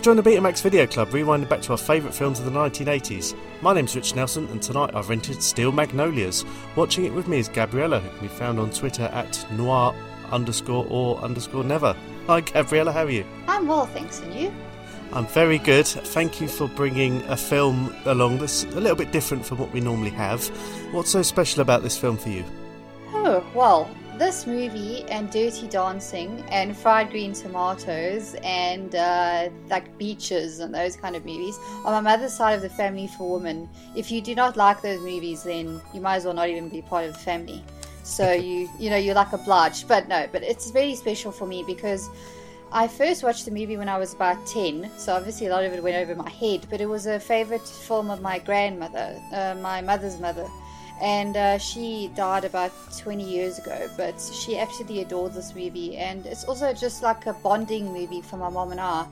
You've joined the Betamax Video Club, rewinding back to our favourite films of the 1980s. My name's Rich Nelson, and tonight I've rented Steel Magnolias. Watching it with me is Gabriella, who can be found on Twitter at noir_or_never. Hi Gabriella, how are you? I'm well, thanks, and you? I'm very good. Thank you for bringing a film along that's a little bit different from what we normally have. What's so special about this film for you? Oh, well, this movie and Dirty Dancing and Fried Green Tomatoes and like Beaches and those kind of movies are my mother's side of the family for women. If you do not like those movies, then you might as well not even be part of the family. So you know, you're like obliged. But no, but it's very special for me because I first watched the movie when I was about 10, so obviously a lot of it went over my head, but it was a favourite film of my grandmother, my mother's mother, and she died about 20 years ago, but she absolutely adored this movie, and it's also just like a bonding movie for my mom and I.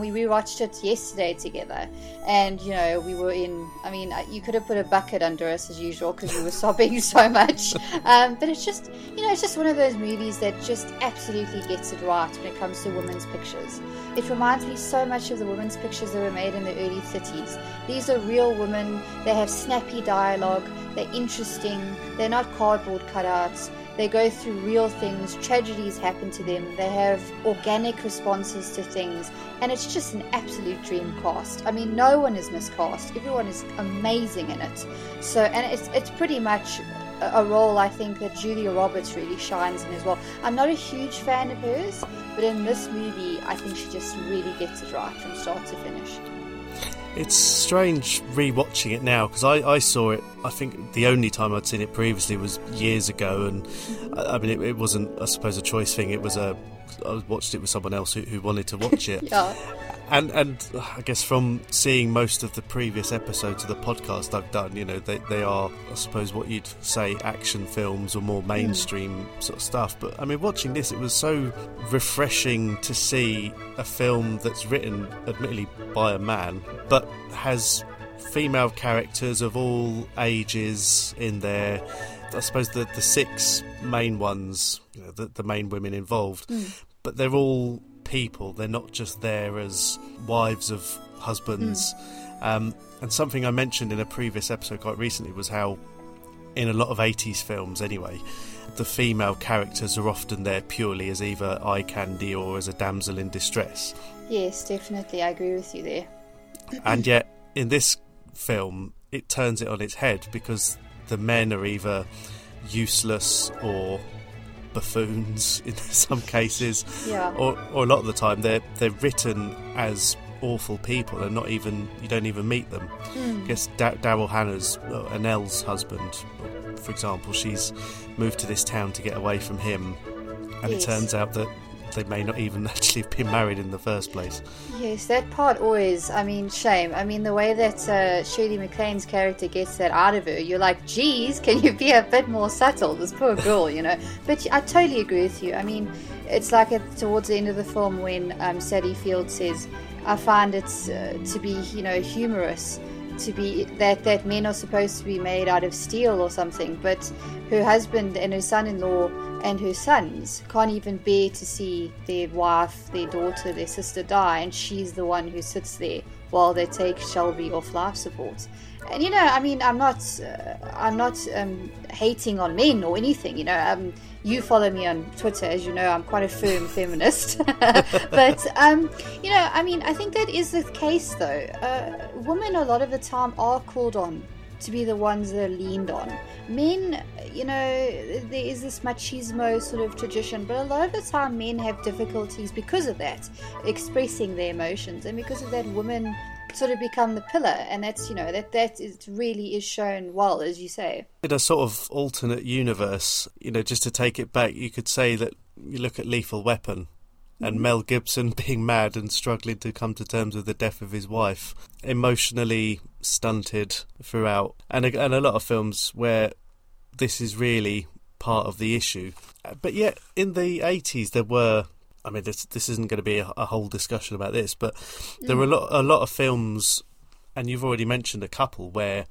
We rewatched it yesterday together, and you know, we were in, I mean, you could have put a bucket under us as usual because we were sobbing so much, but it's just, you know, it's just one of those movies that just absolutely gets it right when it comes to women's pictures. It reminds me so much of the women's pictures that were made in the early 30s. These are real women, they have snappy dialogue, they're interesting, they're not cardboard cutouts, they go through real things, tragedies happen to them, they have organic responses to things, and it's just an absolute dream cast. I mean, no one is miscast, everyone is amazing in it. So, and it's pretty much a role I think that Julia Roberts really shines in as well. I'm not a huge fan of hers, but in this movie I think she just really gets it right from start to finish. It's strange rewatching it now, because I saw it, I think the only time I'd seen it previously was years ago, and I mean it wasn't, I suppose, a choice thing, it was I watched it with someone else who wanted to watch it. Yeah. And I guess from seeing most of the previous episodes of the podcast I've done, you know, they are, I suppose, what you'd say action films or more mainstream sort of stuff. But I mean, watching this, it was so refreshing to see a film that's written, admittedly, by a man, but has female characters of all ages in there. I suppose the six main ones, you know, the main women involved, but they're all people, they're not just there as wives of husbands. And something I mentioned in a previous episode quite recently was how in a lot of 80s films anyway, the female characters are often there purely as either eye candy or as a damsel in distress. Yes, definitely, I agree with you there. And yet in this film it turns it on its head, because the men are either useless or buffoons in some cases, or a lot of the time they're written as awful people, and not even, you don't even meet them. I guess Daryl Hannah's, Annelle's husband, for example, she's moved to this town to get away from him, and it turns out that they may not even actually have been married in the first place. Yes, that part always, I mean, shame. I mean, the way that Shirley MacLaine's character gets that out of her, you're like, geez, can you be a bit more subtle, this poor girl, you know? But I totally agree with you. I mean, it's like towards the end of the film when Sally Field says, I find it to be, you know, humorous, to be that men are supposed to be made out of steel or something, but her husband and her son-in-law and her sons can't even bear to see their wife, their daughter, their sister die, and she's the one who sits there while they take Shelby off life support. And you know, I mean, I'm not hating on men or anything, you know. You follow me on Twitter, as you know, I'm quite a firm feminist. But, you know, I mean, I think that is the case, though. Women, a lot of the time, are called on to be the ones that are leaned on. Men, you know, there is this machismo sort of tradition, but a lot of the time men have difficulties because of that, expressing their emotions, and because of that women sort of become the pillar, and that's, you know, that is really is shown well, as you say. In a sort of alternate universe, you know, just to take it back, you could say that you look at Lethal Weapon and Mel Gibson being mad and struggling to come to terms with the death of his wife, emotionally stunted throughout, and a lot of films where this is really part of the issue. But yet in the 80s there were, I mean, this isn't going to be a whole discussion about this, but there were a lot of films, and you've already mentioned a couple, where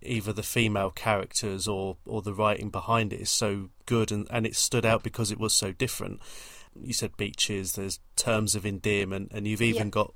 either the female characters or the writing behind it is so good, and it stood out because it was so different. you said Beaches, there's Terms of Endearment, and you've even got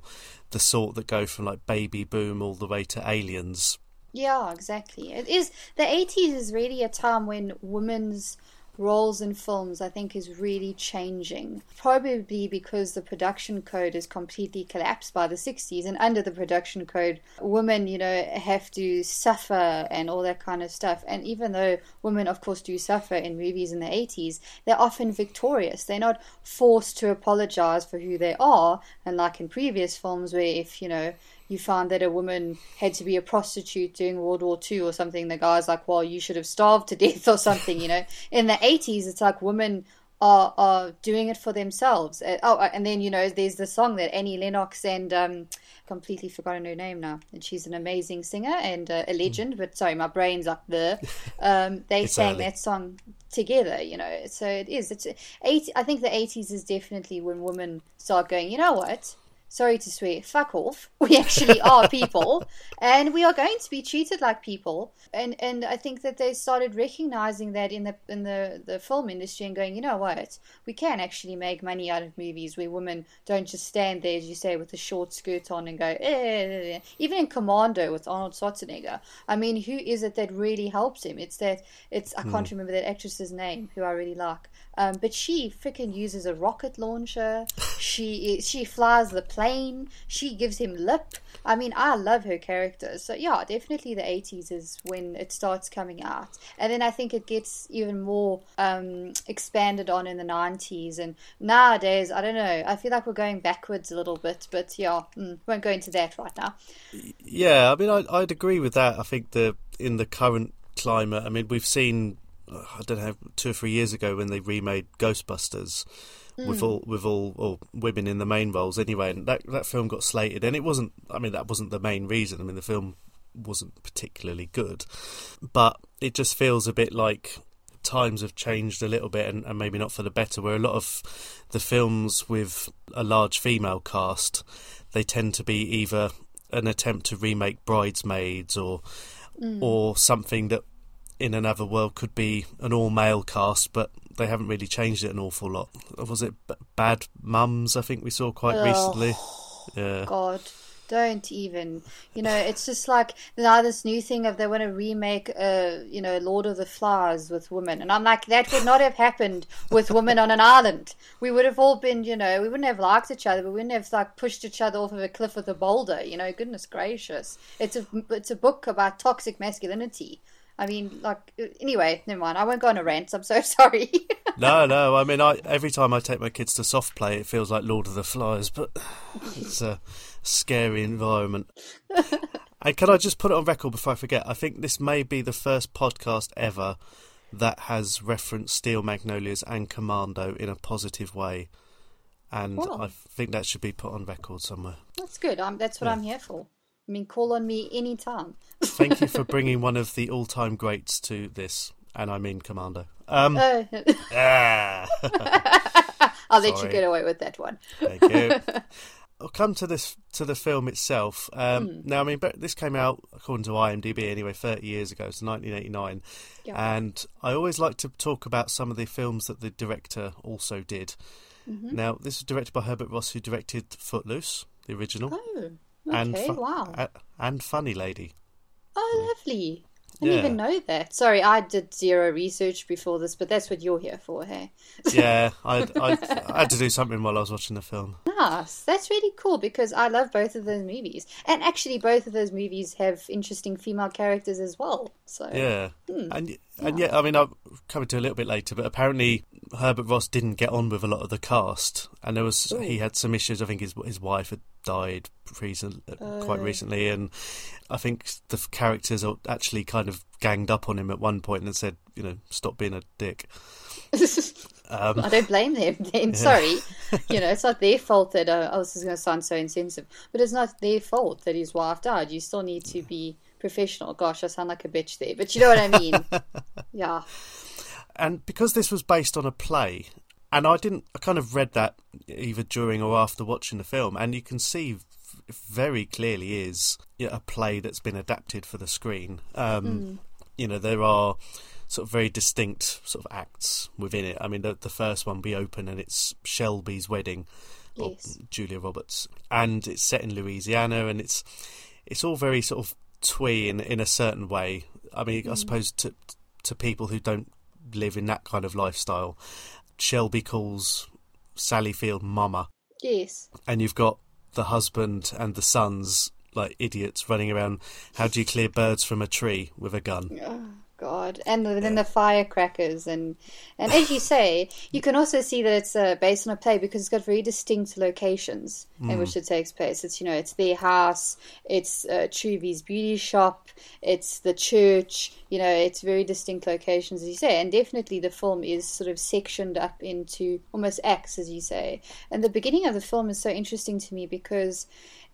the sort that go from like Baby Boom all the way to Aliens. Yeah, exactly. It is, the 80s is really a time when women's roles in films, I think, is really changing. Probably because the production code is completely collapsed by the 60s, and under the production code, women, you know, have to suffer and all that kind of stuff. And even though women, of course, do suffer in movies in the 80s, they're often victorious. They're not forced to apologize for who they are. And like in previous films where if, you know, you found that a woman had to be a prostitute during World War II or something, the guy's like, well, you should have starved to death or something, you know. In the 80s, it's like women are doing it for themselves. Oh, and then, you know, there's the song that Annie Lennox and completely forgotten her name now, and she's an amazing singer and a legend, but sorry, my brain's up there. They sang that song together, you know. So it is. I think the 80s is definitely when women start going, you know what? Sorry to swear, fuck off. We actually are people and we are going to be treated like people. And I think that they started recognizing that in the film industry and going, you know what, we can actually make money out of movies where women don't just stand there, as you say, with a short skirt on and go, eh. Even in Commando with Arnold Schwarzenegger, I mean, who is it that really helps him? I can't remember that actress's name, who I really like. But she freaking uses a rocket launcher. She flies the plane. She gives him lip. I mean, I love her character. So yeah, definitely the 80s is when it starts coming out. And then I think it gets even more expanded on in the 90s. And nowadays, I don't know, I feel like we're going backwards a little bit. But yeah, won't go into that right now. Yeah, I mean, I'd agree with that. I think in the current climate, I mean, we've seen, I don't know, 2 or 3 years ago when they remade Ghostbusters with all women in the main roles anyway, and that film got slated, and it wasn't, I mean, that wasn't the main reason. I mean, the film wasn't particularly good, but it just feels a bit like times have changed a little bit, and maybe not for the better, where a lot of the films with a large female cast, they tend to be either an attempt to remake Bridesmaids or something that in another world could be an all-male cast, but they haven't really changed it an awful lot. Was it Bad Mums, I think we saw quite recently? Yeah. God, don't even. You know, it's just like now this new thing of they want to remake, you know, Lord of the Flies with women. And I'm like, that would not have happened with women on an island. We would have all been, you know, we wouldn't have liked each other, but we wouldn't have like pushed each other off of a cliff with a boulder. You know, goodness gracious. It's a book about toxic masculinity. I mean, like, anyway, never mind. I won't go on a rant. I'm so sorry. No. I mean, every time I take my kids to soft play, it feels like Lord of the Flies, but it's a scary environment. And can I just put it on record before I forget? I think this may be the first podcast ever that has referenced Steel Magnolias and Commando in a positive way. And cool. I think that should be put on record somewhere. That's good. That's what I'm here for. I mean, call on me anytime. Thank you for bringing one of the all-time greats to this, and I mean Commando. I'll let you get away with that one. Thank you. I'll come to the film itself. Now, I mean, this came out, according to IMDb anyway, 30 years ago, so 1989. Yeah. And I always like to talk about some of the films that the director also did. Mm-hmm. Now, this was directed by Herbert Ross, who directed Footloose, the original. Oh. Okay, and Funny Lady. Oh, lovely. I didn't even know that. Sorry, I did zero research before this, but that's what you're here for, hey? Yeah, I had to do something while I was watching the film. Nice. That's really cool, because I love both of those movies. And actually, both of those movies have interesting female characters as well. So yeah. And I mean, I'll come to a little bit later, but apparently Herbert Ross didn't get on with a lot of the cast, and there was he had some issues. I think his wife had died quite recently, and I think the characters are actually kind of ganged up on him at one point and said, you know, stop being a dick. I don't blame them then. Yeah. Sorry. You know, it's not their fault that this is going to sound so insensitive, but it's not their fault that his wife died. You still need to be professional. Gosh, I sound like a bitch there, but you know what I mean. Yeah. And because this was based on a play, and I kind of read that either during or after watching the film, and you can see very clearly is a play that's been adapted for the screen. You know, there are sort of very distinct sort of acts within it. I mean, the first one, we open and it's Shelby's wedding, yes, or Julia Roberts, and it's set in Louisiana, and it's all very sort of twee in a certain way. I mean, I suppose to people who don't live in that kind of lifestyle, Shelby calls Sally Field mama. Yes. And you've got the husband and the sons like idiots running around. How do you clear birds from a tree with a gun? Oh, God. And then the firecrackers. And as you say, you can also see that it's based on a play because it's got very distinct locations in which it takes place. It's, you know, it's their house, it's Truvy's beauty shop, it's the church. You know, it's very distinct locations, as you say. And definitely the film is sort of sectioned up into almost acts, as you say. And the beginning of the film is so interesting to me because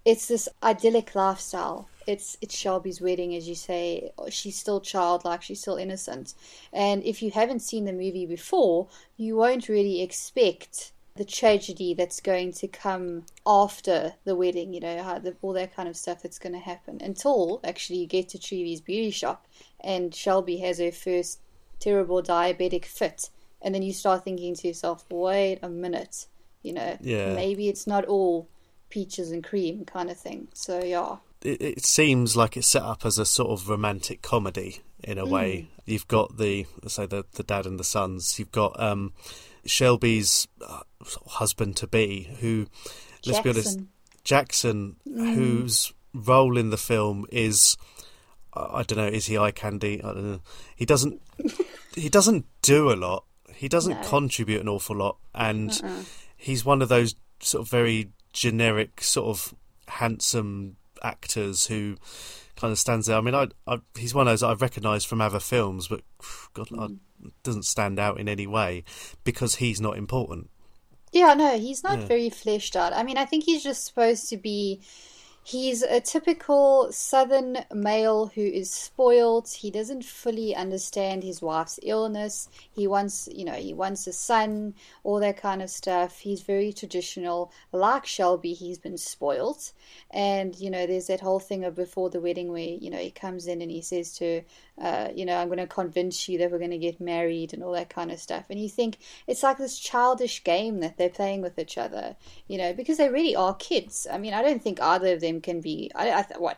it's this idyllic lifestyle. It's Shelby's wedding, as you say. She's still childlike. She's still innocent. And if you haven't seen the movie before, you won't really expect the tragedy that's going to come after the wedding, you know, all that kind of stuff that's going to happen, until actually you get to Truvy's beauty shop and Shelby has her first terrible diabetic fit. And then you start thinking to yourself, wait a minute, you know, maybe it's not all peaches and cream kind of thing. So yeah, it seems like it's set up as a sort of romantic comedy in a way. You've got the dad and the sons. You've got Shelby's husband to be, who, let's be honest, Jackson, whose role in the film is, I don't know, is he eye candy? I don't know. He doesn't do a lot. He doesn't contribute an awful lot, and he's one of those sort of very generic sort of handsome actors who kind of stands there. I mean, he's one of those I've recognised from other films, but God, doesn't stand out in any way because he's not important. Yeah, no, he's not very fleshed out. I mean, I think he's just supposed to be... He's a typical southern male who is spoiled. He doesn't fully understand his wife's illness. He wants a son, all that kind of stuff. He's very traditional. Like Shelby, he's been spoiled. And, you know, there's that whole thing of before the wedding where, you know, he comes in and he says to her, you know, I'm going to convince you that we're going to get married and all that kind of stuff. And you think it's like this childish game that they're playing with each other, you know, because they really are kids. I mean, I don't think either of them can be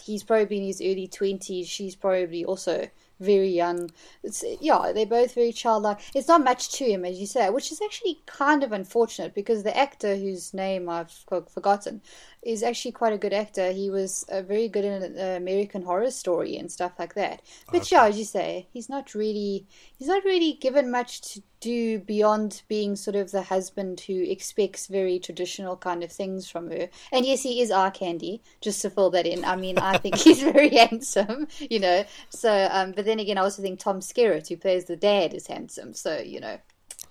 he's probably in his early 20s, she's probably also very young. They're both very childlike. It's not much to him, as you say, which is actually kind of unfortunate because the actor, whose name I've forgotten, is actually quite a good actor. He was very good in American Horror Story and stuff like that. But okay, yeah, as you say, he's not really given much to do beyond being sort of the husband who expects very traditional kind of things from her. And yes, he is eye candy, just to fill that in. I mean, I think he's very handsome, you know. So, but then again, I also think Tom Skerritt, who plays the dad, is handsome. So, you know,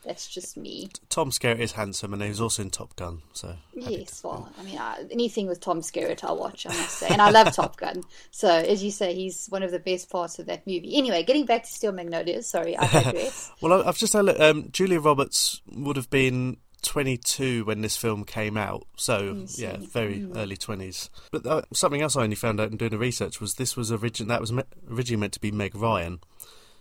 that's just me. Tom Skerritt is handsome, and he was also in Top Gun. So yes, well, I mean, anything with Tom Skerritt I'll watch, I must say. And I love Top Gun. So as you say, he's one of the best parts of that movie. Anyway, getting back to Steel Magnolias. Sorry, I digress. Well, I've just had a look. Julia Roberts would have been 22 when this film came out. So yeah, very early 20s. But something else I only found out in doing the research was this was originally meant to be Meg Ryan.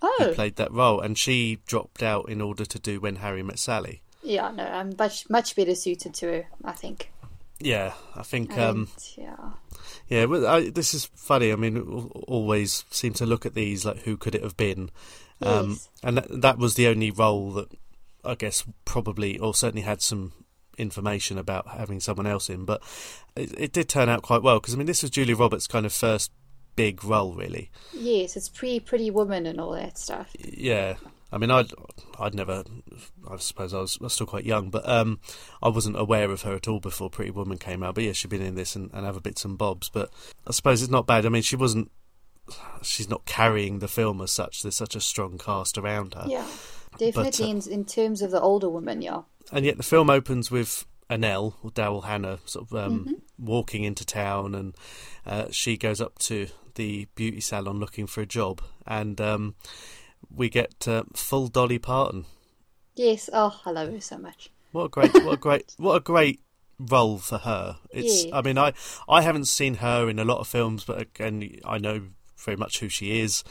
Oh. Who played that role, and she dropped out in order to do When Harry Met Sally. Yeah, no, I'm much better suited to her, I think. Yeah, I think... Yeah, well, this is funny. I mean, always seem to look at these, like, who could it have been? Yes. And that was the only role that, I guess, probably, or certainly had some information about having someone else in, but it did turn out quite well, because, I mean, this was Julia Roberts' kind of first big role, really. Yes, it's Pretty Woman and all that stuff. Yeah, I mean, I'd never, I suppose I was still quite young, but I wasn't aware of her at all before Pretty Woman came out. But yeah, she'd been in this and other bits and bobs, but I suppose it's not bad. I mean, she's not carrying the film as such. There's such a strong cast around her. Yeah, definitely, but in terms of the older woman, yeah. And yet the film opens with Annelle, or Daryl Hannah, sort of walking into town, and she goes up to the beauty salon looking for a job, and we get full Dolly Parton. Yes, oh, I love her so much. What a great role for her. It's, yes. I mean, I haven't seen her in a lot of films, but again, I know very much who she is.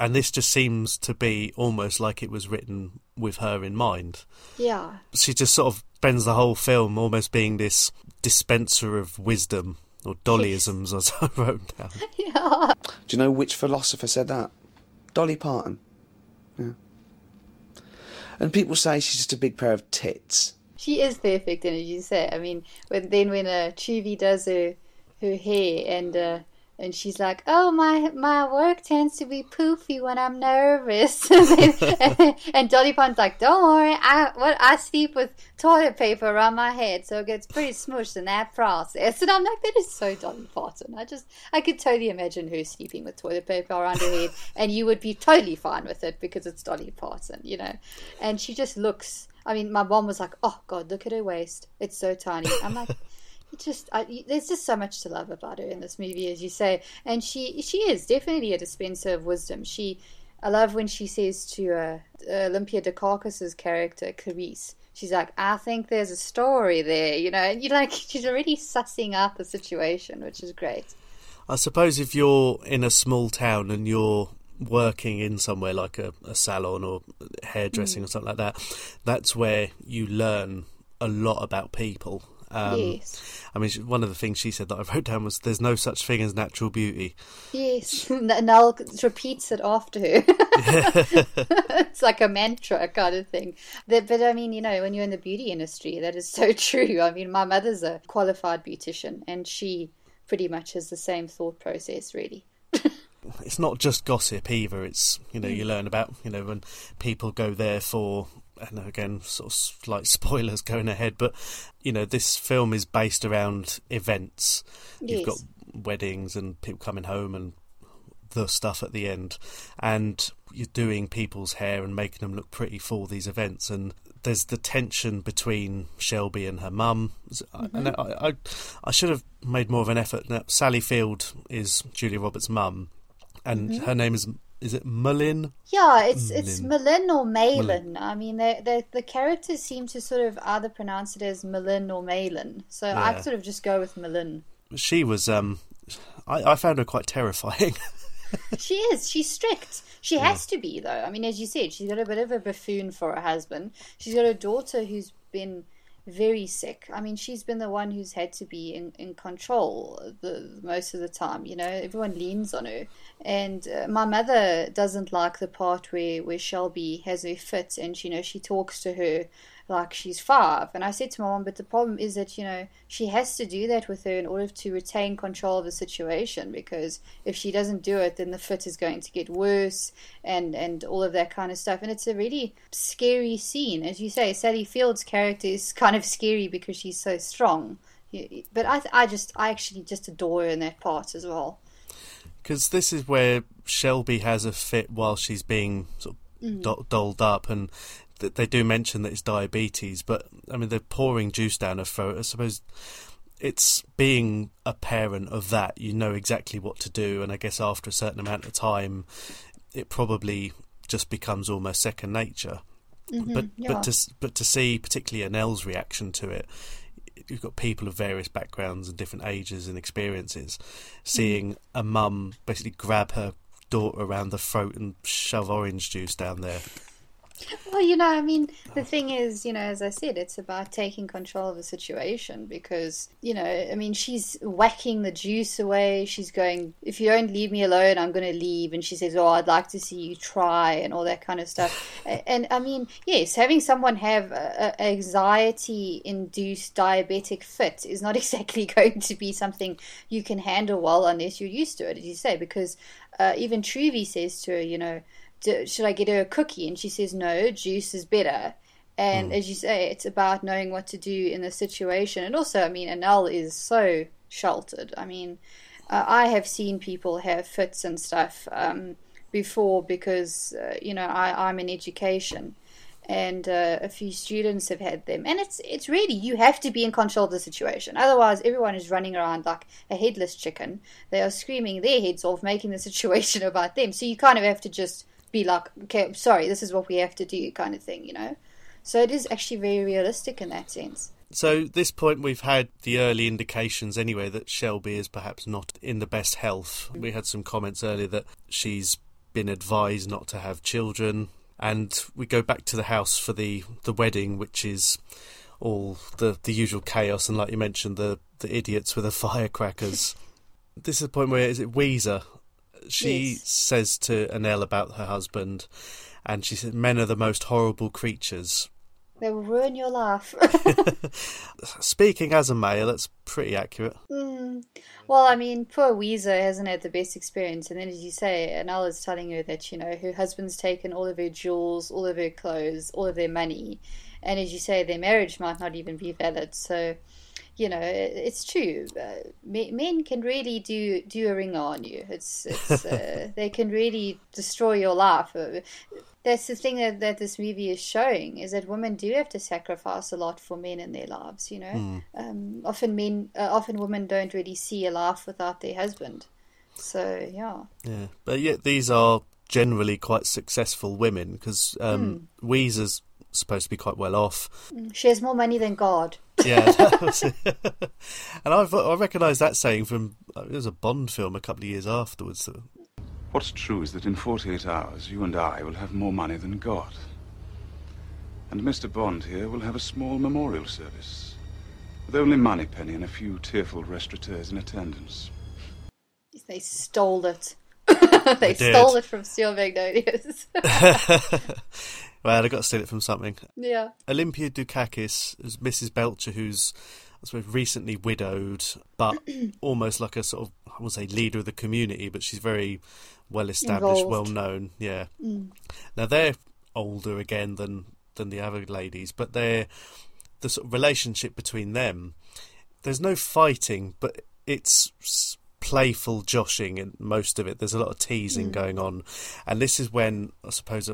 And this just seems to be almost like it was written with her in mind. Yeah. She just sort of spends the whole film almost being this dispenser of wisdom, or Dollyisms, as I wrote down. Yeah. Do you know which philosopher said that? Dolly Parton. Yeah. And people say she's just a big pair of tits. She is perfect, and as you say, I mean, when Truvy does her hair and she's like, oh, my work tends to be poofy when I'm nervous. And Dolly Parton's like, don't worry, I sleep with toilet paper around my head, so it gets pretty smooshed in that process. And I'm like, that is so Dolly Parton. I could totally imagine her sleeping with toilet paper around her head, and you would be totally fine with it because it's Dolly Parton, you know. And she just looks, I mean, my mom was like, oh, God, look at her waist. It's so tiny. I'm like... there's just so much to love about her in this movie, as you say, and she is definitely a dispenser of wisdom. I love when she says to Olympia Dukakis' character Clarice, she's like, I think there's a story there, you know, and you're like, she's already sussing out the situation, which is great. I suppose if you're in a small town and you're working in somewhere like a salon or hairdressing or something like that, that's where you learn a lot about people. Yes. I mean, one of the things she said that I wrote down was, there's no such thing as natural beauty. Yes, Nell repeats it after her. It's like a mantra kind of thing. But I mean, you know, when you're in the beauty industry, that is so true. I mean, my mother's a qualified beautician, and she pretty much has the same thought process, really. It's not just gossip either. It's, you know, you learn about, you know, when people go there for... and again, sort of slight spoilers going ahead, but, you know, this film is based around events. Yes. You've got weddings and people coming home and the stuff at the end. And you're doing people's hair and making them look pretty for these events. And there's the tension between Shelby and her mum. Mm-hmm. And I should have made more of an effort. Now, Sally Field is Julia Roberts' mum, and her name is it Mullin? Yeah, it's Mullin or Malin. I mean, the characters seem to sort of either pronounce it as Mullin or Malin. So yeah. I sort of just go with Mullin. She was, I found her quite terrifying. She is. She's strict. She has to be, though. I mean, as you said, she's got a bit of a buffoon for her husband. She's got a daughter who's been very sick. I mean, she's been the one who's had to be in control the most of the time, you know. Everyone leans on her, and my mother doesn't like the part where Shelby has her fit, and, you know, she talks to her like she's 5. And I said to my mom, but the problem is that, you know, she has to do that with her in order to retain control of the situation, because if she doesn't do it, then the fit is going to get worse and all of that kind of stuff. And it's a really scary scene. As you say, Sally Field's character is kind of scary because she's so strong. But I actually just adore her in that part as well. Because this is where Shelby has a fit while she's being sort of dolled up, and they do mention that it's diabetes, but I mean, they're pouring juice down her throat. I suppose it's being a parent of that, you know exactly what to do, and I guess after a certain amount of time it probably just becomes almost second nature. But to see particularly Annelle's reaction to it, you've got people of various backgrounds and different ages and experiences, seeing a mum basically grab her daughter around the throat and shove orange juice down there. Well, you know, I mean, the thing is, you know, as I said, it's about taking control of the situation, because, you know, I mean, she's whacking the juice away. She's going, if you don't leave me alone, I'm going to leave. And she says, oh, I'd like to see you try, and all that kind of stuff. And I mean, yes, having someone have a anxiety-induced diabetic fit is not exactly going to be something you can handle well unless you're used to it, as you say, because even Truvy says to her, you know, should I get her a cookie? And she says, no, juice is better. And as you say, it's about knowing what to do in the situation. And also, I mean, Annelle is so sheltered. I mean, I have seen people have fits and stuff before, because, you know, I'm in education, and a few students have had them. And it's really, you have to be in control of the situation. Otherwise, everyone is running around like a headless chicken. They are screaming their heads off, making the situation about them. So you kind of have to just be like, okay, sorry, this is what we have to do, kind of thing, you know. So it is actually very realistic in that sense. So at this point, we've had the early indications anyway that Shelby is perhaps not in the best health. We had some comments earlier that she's been advised not to have children. And we go back to the house for the wedding, which is all the usual chaos. And like you mentioned, the idiots with the firecrackers. This is the point where, is it Weezer? She says to Annelle about her husband, and she said, "Men are the most horrible creatures. They will ruin your life." Speaking as a male, that's pretty accurate. Mm. Well, I mean, poor Weezer hasn't had the best experience. And then, as you say, Anala is telling her that, you know, her husband's taken all of her jewels, all of her clothes, all of their money. And as you say, their marriage might not even be valid. So, you know, it's true. Men can really do a ringer on you. They can really destroy your life. That's the thing that this movie is showing, is that women do have to sacrifice a lot for men in their lives, you know. Mm. Often women don't really see a life without their husband. So, yeah. Yeah, but yet these are generally quite successful women, because Weezer's supposed to be quite well off. She has more money than God. Yeah, that was it. And I recognise that saying from, it was a Bond film a couple of years afterwards. What's true is that in 48 hours, you and I will have more money than God. And Mr. Bond here will have a small memorial service, with only Moneypenny and a few tearful restaurateurs in attendance. They stole it. They stole it from Steel Magnolias. Well, they've got to steal it from something. Yeah. Olympia Dukakis is Mrs. Belcher, who's sort of recently widowed, but almost like a sort of, I wouldn't say leader of the community, but she's very well established, well known. Yeah. Mm. Now they're older again than the other ladies, but the sort of relationship between them, there's no fighting, but it's playful joshing in most of it. There's a lot of teasing going on, and this is when I suppose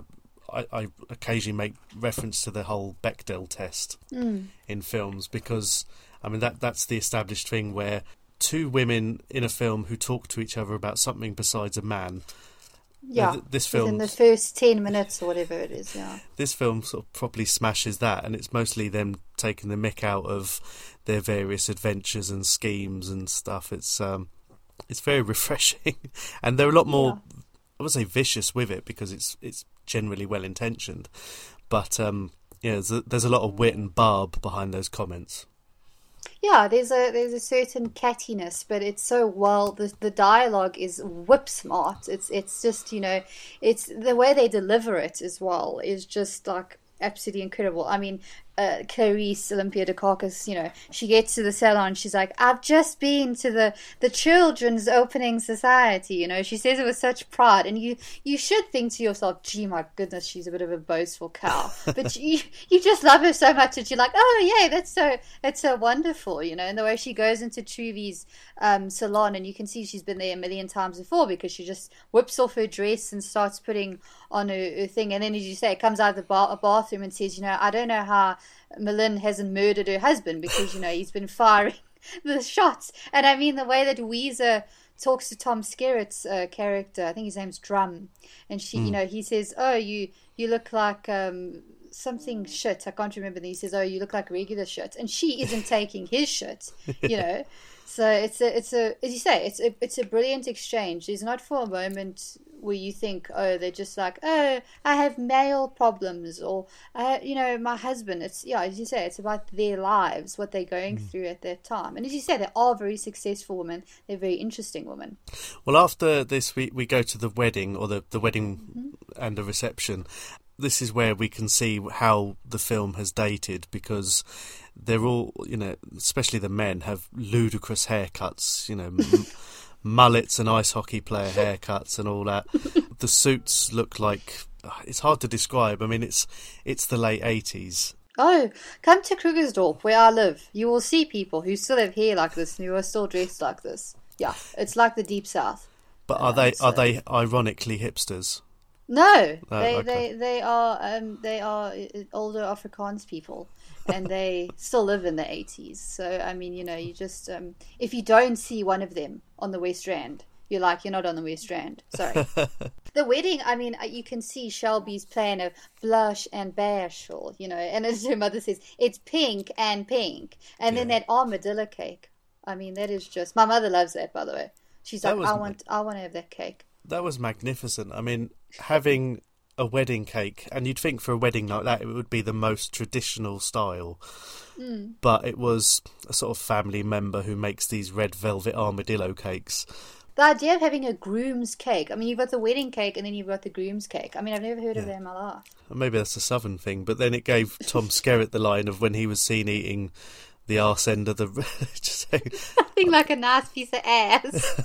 I occasionally make reference to the whole Bechdel test in films, because I mean that's the established thing where two women in a film who talk to each other about something besides a man. Yeah, this film in the first 10 minutes or whatever it is. Yeah, this film sort of properly smashes that, and it's mostly them taking the mick out of their various adventures and schemes and stuff. It's very refreshing, and they're a lot more. Yeah. I would say vicious with it, because it's generally well intentioned, but there's a lot of wit and barb behind those comments. Yeah, there's a certain cattiness, but it's so well. The dialogue is whip smart. It's just, you know, it's the way they deliver it as well is just like absolutely incredible. I mean, Clarice, Olympia Dukakis, you know, she gets to the salon, she's like, "I've just been to the Children's Opening Society," you know, she says it with such pride, and you should think to yourself, gee, my goodness, she's a bit of a boastful cow, but you just love her so much that you're like, oh yeah, that's so wonderful, you know. And the way she goes into Truvy's salon, and you can see she's been there a million times before, because she just whips off her dress and starts putting on her thing, and then, as you say, comes out of the bathroom and says, you know, "I don't know how Malin hasn't murdered her husband, because, you know, he's been firing the shots." And I mean, the way that Weezer talks to Tom Skerritt's character, I think his name's Drum, and she, you know, he says, "Oh, you look like something shit." I can't remember. And he says, "Oh, you look like regular shit," and she isn't taking his shit, you know. So it's a as you say, it's a brilliant exchange. There's not for a moment where you think, oh, they're just like, oh, I have male problems, or, you know, my husband. It's, yeah, as you say, it's about their lives, what they're going through at that time. And as you say, they are very successful women. They're very interesting women. Well, after this, we go to the wedding, or the wedding and the reception. This is where we can see how the film has dated, because they're all, you know, especially the men, have ludicrous haircuts, you know, mullets and ice hockey player haircuts and all that. The suits look like, it's hard to describe. I mean, it's the late 80s. Oh, come to Krugersdorp, where I live. You will see people who still have hair like this and who are still dressed like this. Yeah, it's like the Deep South. But are they ironically hipsters? No, they are older Afrikaans people, and they still live in the 80s. So I mean, you know, you just if you don't see one of them on the West Rand, you're like, you're not on the West Rand. Sorry. The wedding, I mean, you can see Shelby's plan of blush and bashful, you know, and as her mother says, it's pink and pink, and then that armadillo cake. I mean, that is just, my mother loves that, by the way. She's like, I want to have that cake. That was magnificent. I mean, having a wedding cake, and you'd think for a wedding like that it would be the most traditional style, but it was a sort of family member who makes these red velvet armadillo cakes. The idea of having a groom's cake, I mean, you've got the wedding cake and then you've got the groom's cake. I mean, I've never heard of that in my life. Maybe that's a southern thing, but then it gave Tom Skerritt the line of when he was seen eating the arse end of the... Nothing like a nice piece of ass.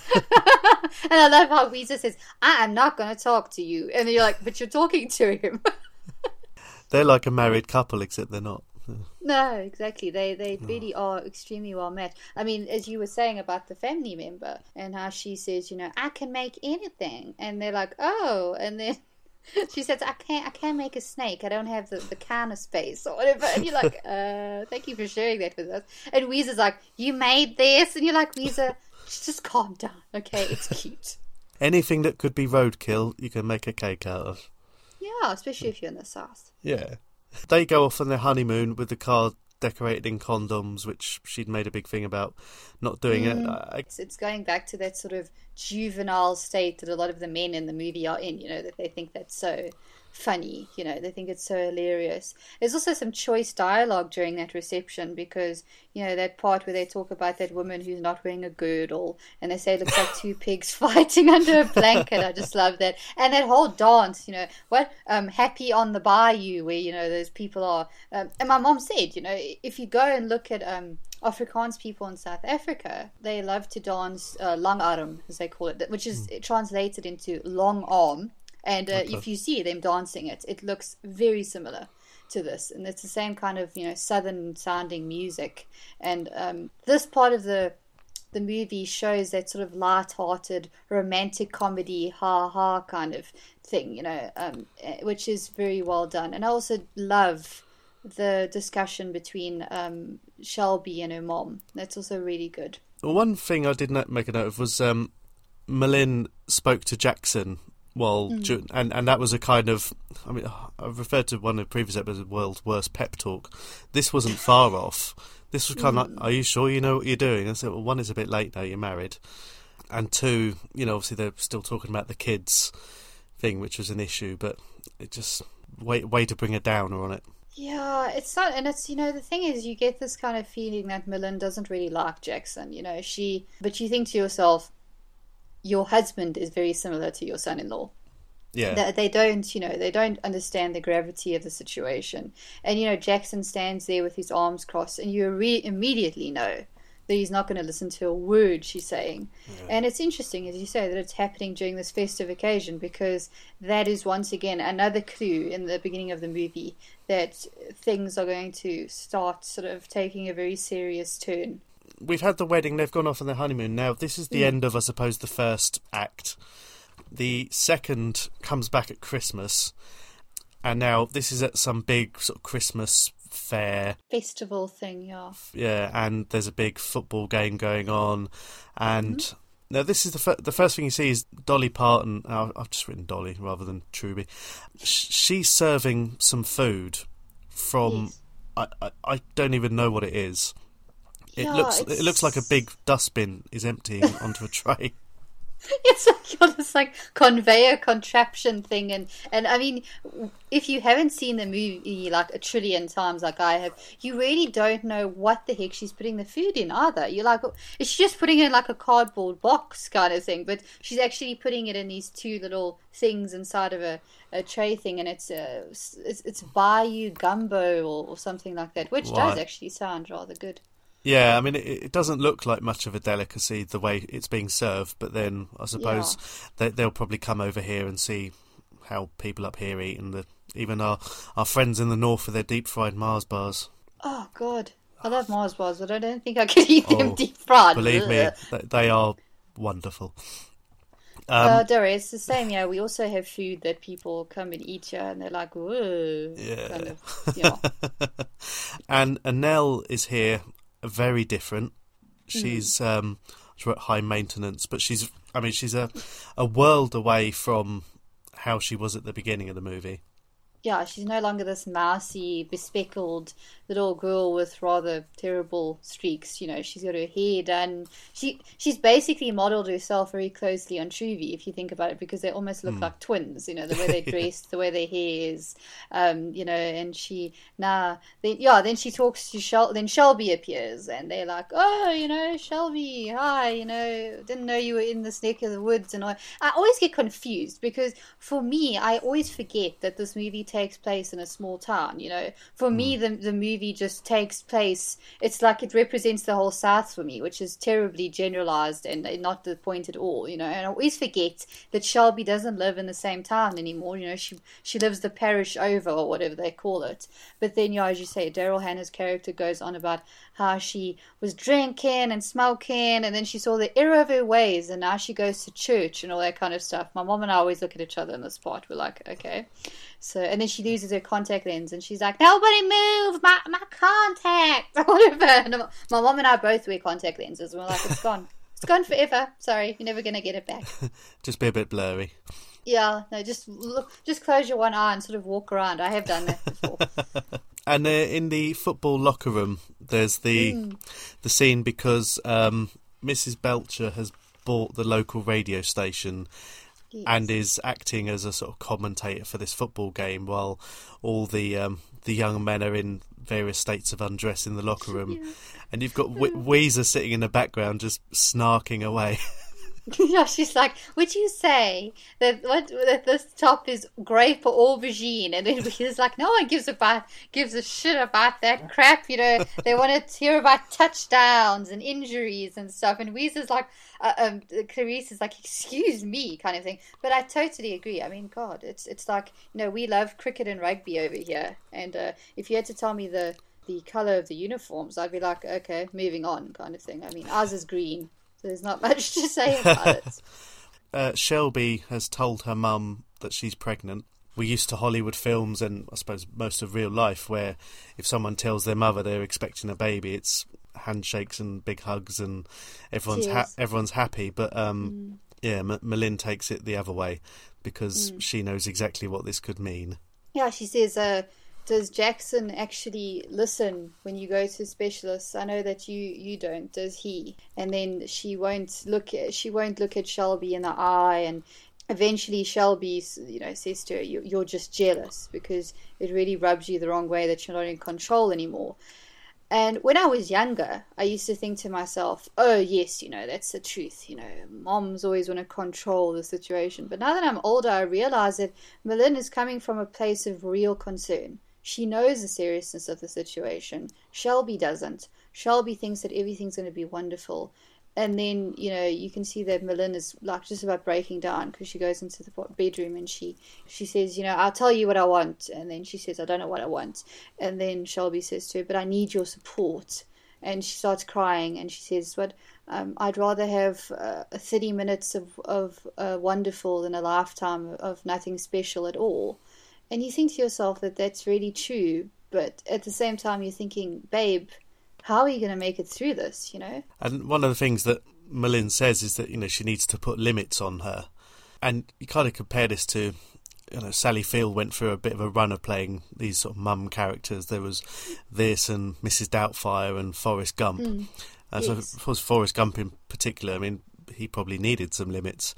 And I love how Weezer says, I am not going to talk to you. And then you're like, but you're talking to him. They're like a married couple, except they're not. No, exactly. They really are extremely well matched. I mean, as you were saying about the family member and how she says, you know, I can make anything, and they're like, oh, and then she says, I can't make a snake. I don't have the kind of space or whatever. And you're like, thank you for sharing that with us. And Weezer's like, you made this, and you're like, Weezer, just calm down, okay? It's cute. Anything that could be roadkill, you can make a cake out of. Yeah, especially if you're in the South. Yeah. They go off on their honeymoon with the car decorated in condoms, which she'd made a big thing about not doing it. It's going back to that sort of juvenile state that a lot of the men in the movie are in, you know, that they think that's so funny, you know, they think it's so hilarious. There's also some choice dialogue during that reception because, you know, that part where they talk about that woman who's not wearing a girdle and they say it looks like two pigs fighting under a blanket. I just love that. And that whole dance, you know, what Happy on the Bayou, where, you know, those people are and my mom said, you know, if you go and look at Afrikaans people in South Africa, they love to dance lang arm, as they call it, which is translated into long arm. And if you see them dancing it looks very similar to this. And it's the same kind of, you know, southern-sounding music. And this part of the movie shows that sort of light-hearted, romantic comedy, ha-ha kind of thing, you know, which is very well done. And I also love the discussion between Shelby and her mom. That's also really good. Well, one thing I did not make a note of was Malin spoke to Jackson. Well, and that was a kind of, I mean, I've referred to one of the previous episodes of World's Worst Pep Talk. This wasn't far off. This was kind of like, are you sure you know what you're doing? I said, well, one, it's a bit late now, you're married. And two, you know, obviously they're still talking about the kids thing, which was an issue, but it just, way to bring a downer on it. Yeah, it's not, and it's, you know, the thing is, you get this kind of feeling that Millen doesn't really like Jackson, you know, but you think to yourself, your husband is very similar to your son-in-law. Yeah. They don't understand the gravity of the situation. And, you know, Jackson stands there with his arms crossed and you immediately know that he's not going to listen to a word she's saying. Yeah. And it's interesting, as you say, that it's happening during this festive occasion because that is once again another clue in the beginning of the movie that things are going to start sort of taking a very serious turn. We've had the wedding, they've gone off on their honeymoon. Now, this is the end of, I suppose, the first act. The second comes back at Christmas. And now this is at some big sort of Christmas fair. Festival thing, yeah. Yeah, and there's a big football game going on. And now this is the first thing you see is Dolly Parton. I've just written Dolly rather than Truby. She's serving some food from... I don't even know what it is. It looks like a big dustbin is emptying onto a tray. It's like you're this like conveyor contraption thing, and I mean, if you haven't seen the movie like a trillion times like I have, you really don't know what the heck she's putting the food in either. You're like, is she just putting it in like a cardboard box kind of thing? But she's actually putting it in these two little things inside of a tray thing, and it's Bayou Gumbo or something like that, which does actually sound rather good. Yeah, I mean, it doesn't look like much of a delicacy the way it's being served, but then I suppose they'll probably come over here and see how people up here eat, and even our friends in the north with their deep-fried Mars bars. Oh, God. I love Mars bars, but I don't think I could eat them deep-fried. Believe me, they are wonderful. Dory, it's the same, yeah. We also have food that people come and eat here, and they're like, whoa. Yeah. Kind of, you know. And Annelle is here... very different. She's high maintenance, but she's a world away from how she was at the beginning of the movie. yeah, she's no longer this mousy, bespeckled little girl with rather terrible streaks. You know, she's got her hair done. She's basically modeled herself very closely on Truvy, if you think about it, because they almost look like twins, you know, the way they dress, the way their hair is, you know, and she, then she talks to Shelby, then Shelby appears, and they're like, oh, you know, Shelby, hi, you know, didn't know you were in this neck of the woods. And I always get confused, because for me, I always forget that this movie takes place in a small town, you know. For me, the movie just takes place, it's like it represents the whole South for me, which is terribly generalized and not the point at all, you know. And I always forget that Shelby doesn't live in the same town anymore, you know, she lives the parish over, or whatever they call it. But then, yeah, as you say, Daryl Hannah's character goes on about how she was drinking and smoking, and then she saw the error of her ways, and now she goes to church and all that kind of stuff. My mom and I always look at each other in this part, we're like, okay. So, and then she loses her contact lens, and she's like, nobody move, my contact, or whatever. And my mom and I both wear contact lenses, and we're like, it's gone. It's gone forever. Sorry, you're never going to get it back. Just be a bit blurry. Yeah, no, just close your one eye and sort of walk around. I have done that before. And in the football locker room, there's the scene, because Mrs. Belcher has bought the local radio station. Yes. And is acting as a sort of commentator for this football game while all the young men are in various states of undress in the locker room. Yeah. And you've got Weezer sitting in the background just snarking away. Yeah, she's like, would you say that this top is grape or aubergine? And then he's like, no one gives a shit about that crap, you know. They want to hear about touchdowns and injuries and stuff. And Weezer's like, Clarice is like, excuse me, kind of thing. But I totally agree. I mean, God, it's like, you know, we love cricket and rugby over here. And if you had to tell me the colour of the uniforms, I'd be like, okay, moving on, kind of thing. I mean, ours is green. There's not much to say about it. Shelby has told her mum that she's pregnant. We're used to Hollywood films, and I suppose most of real life, where if someone tells their mother they're expecting a baby, it's handshakes and big hugs, and everyone's happy. But yeah, Malin takes it the other way, because she knows exactly what this could mean. Yeah, she says, does Jackson actually listen when you go to specialists? I know that you don't. Does he? And then she won't look at Shelby in the eye, and eventually Shelby, you know, says to her, "You're just jealous, because it really rubs you the wrong way that you're not in control anymore." And when I was younger, I used to think to myself, oh, yes, you know, that's the truth. You know, moms always want to control the situation. But now that I'm older, I realize that Malin is coming from a place of real concern. She knows the seriousness of the situation. Shelby doesn't. Shelby thinks that everything's going to be wonderful. And then, you know, you can see that Malin is like just about breaking down, because she goes into the bedroom and she says, you know, I'll tell you what I want. And then she says, I don't know what I want. And then Shelby says to her, but I need your support. And she starts crying, and she says, "What? I'd rather have 30 minutes of wonderful than a lifetime of nothing special at all." And you think to yourself that that's really true. But at the same time, you're thinking, babe, how are you going to make it through this, you know? And one of the things that Malin says is that, you know, she needs to put limits on her. And you kind of compare this to, you know, Sally Field went through a bit of a run of playing these sort of mum characters. There was this and Mrs. Doubtfire and Forrest Gump. Yes. So Forrest Gump in particular, I mean, he probably needed some limits.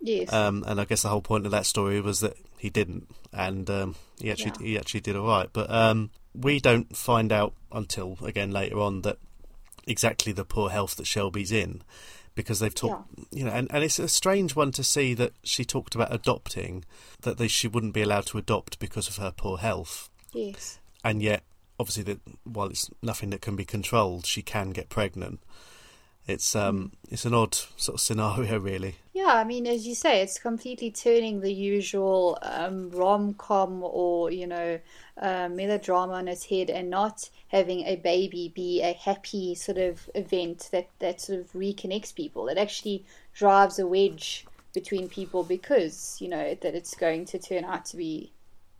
Yes. And I guess the whole point of that story was that he didn't. And he actually did all right. But we don't find out until, again, later on, that exactly the poor health that Shelby's in, because they've talked, you know, and it's a strange one to see that she talked about adopting, that she wouldn't be allowed to adopt because of her poor health. Yes. And yet, obviously, that while it's nothing that can be controlled, she can get pregnant. It's an odd sort of scenario, really. Yeah, I mean, as you say, it's completely turning the usual rom-com or, you know, melodrama on its head, and not having a baby be a happy sort of event that sort of reconnects people. It actually drives a wedge between people, because, you know, that it's going to turn out to be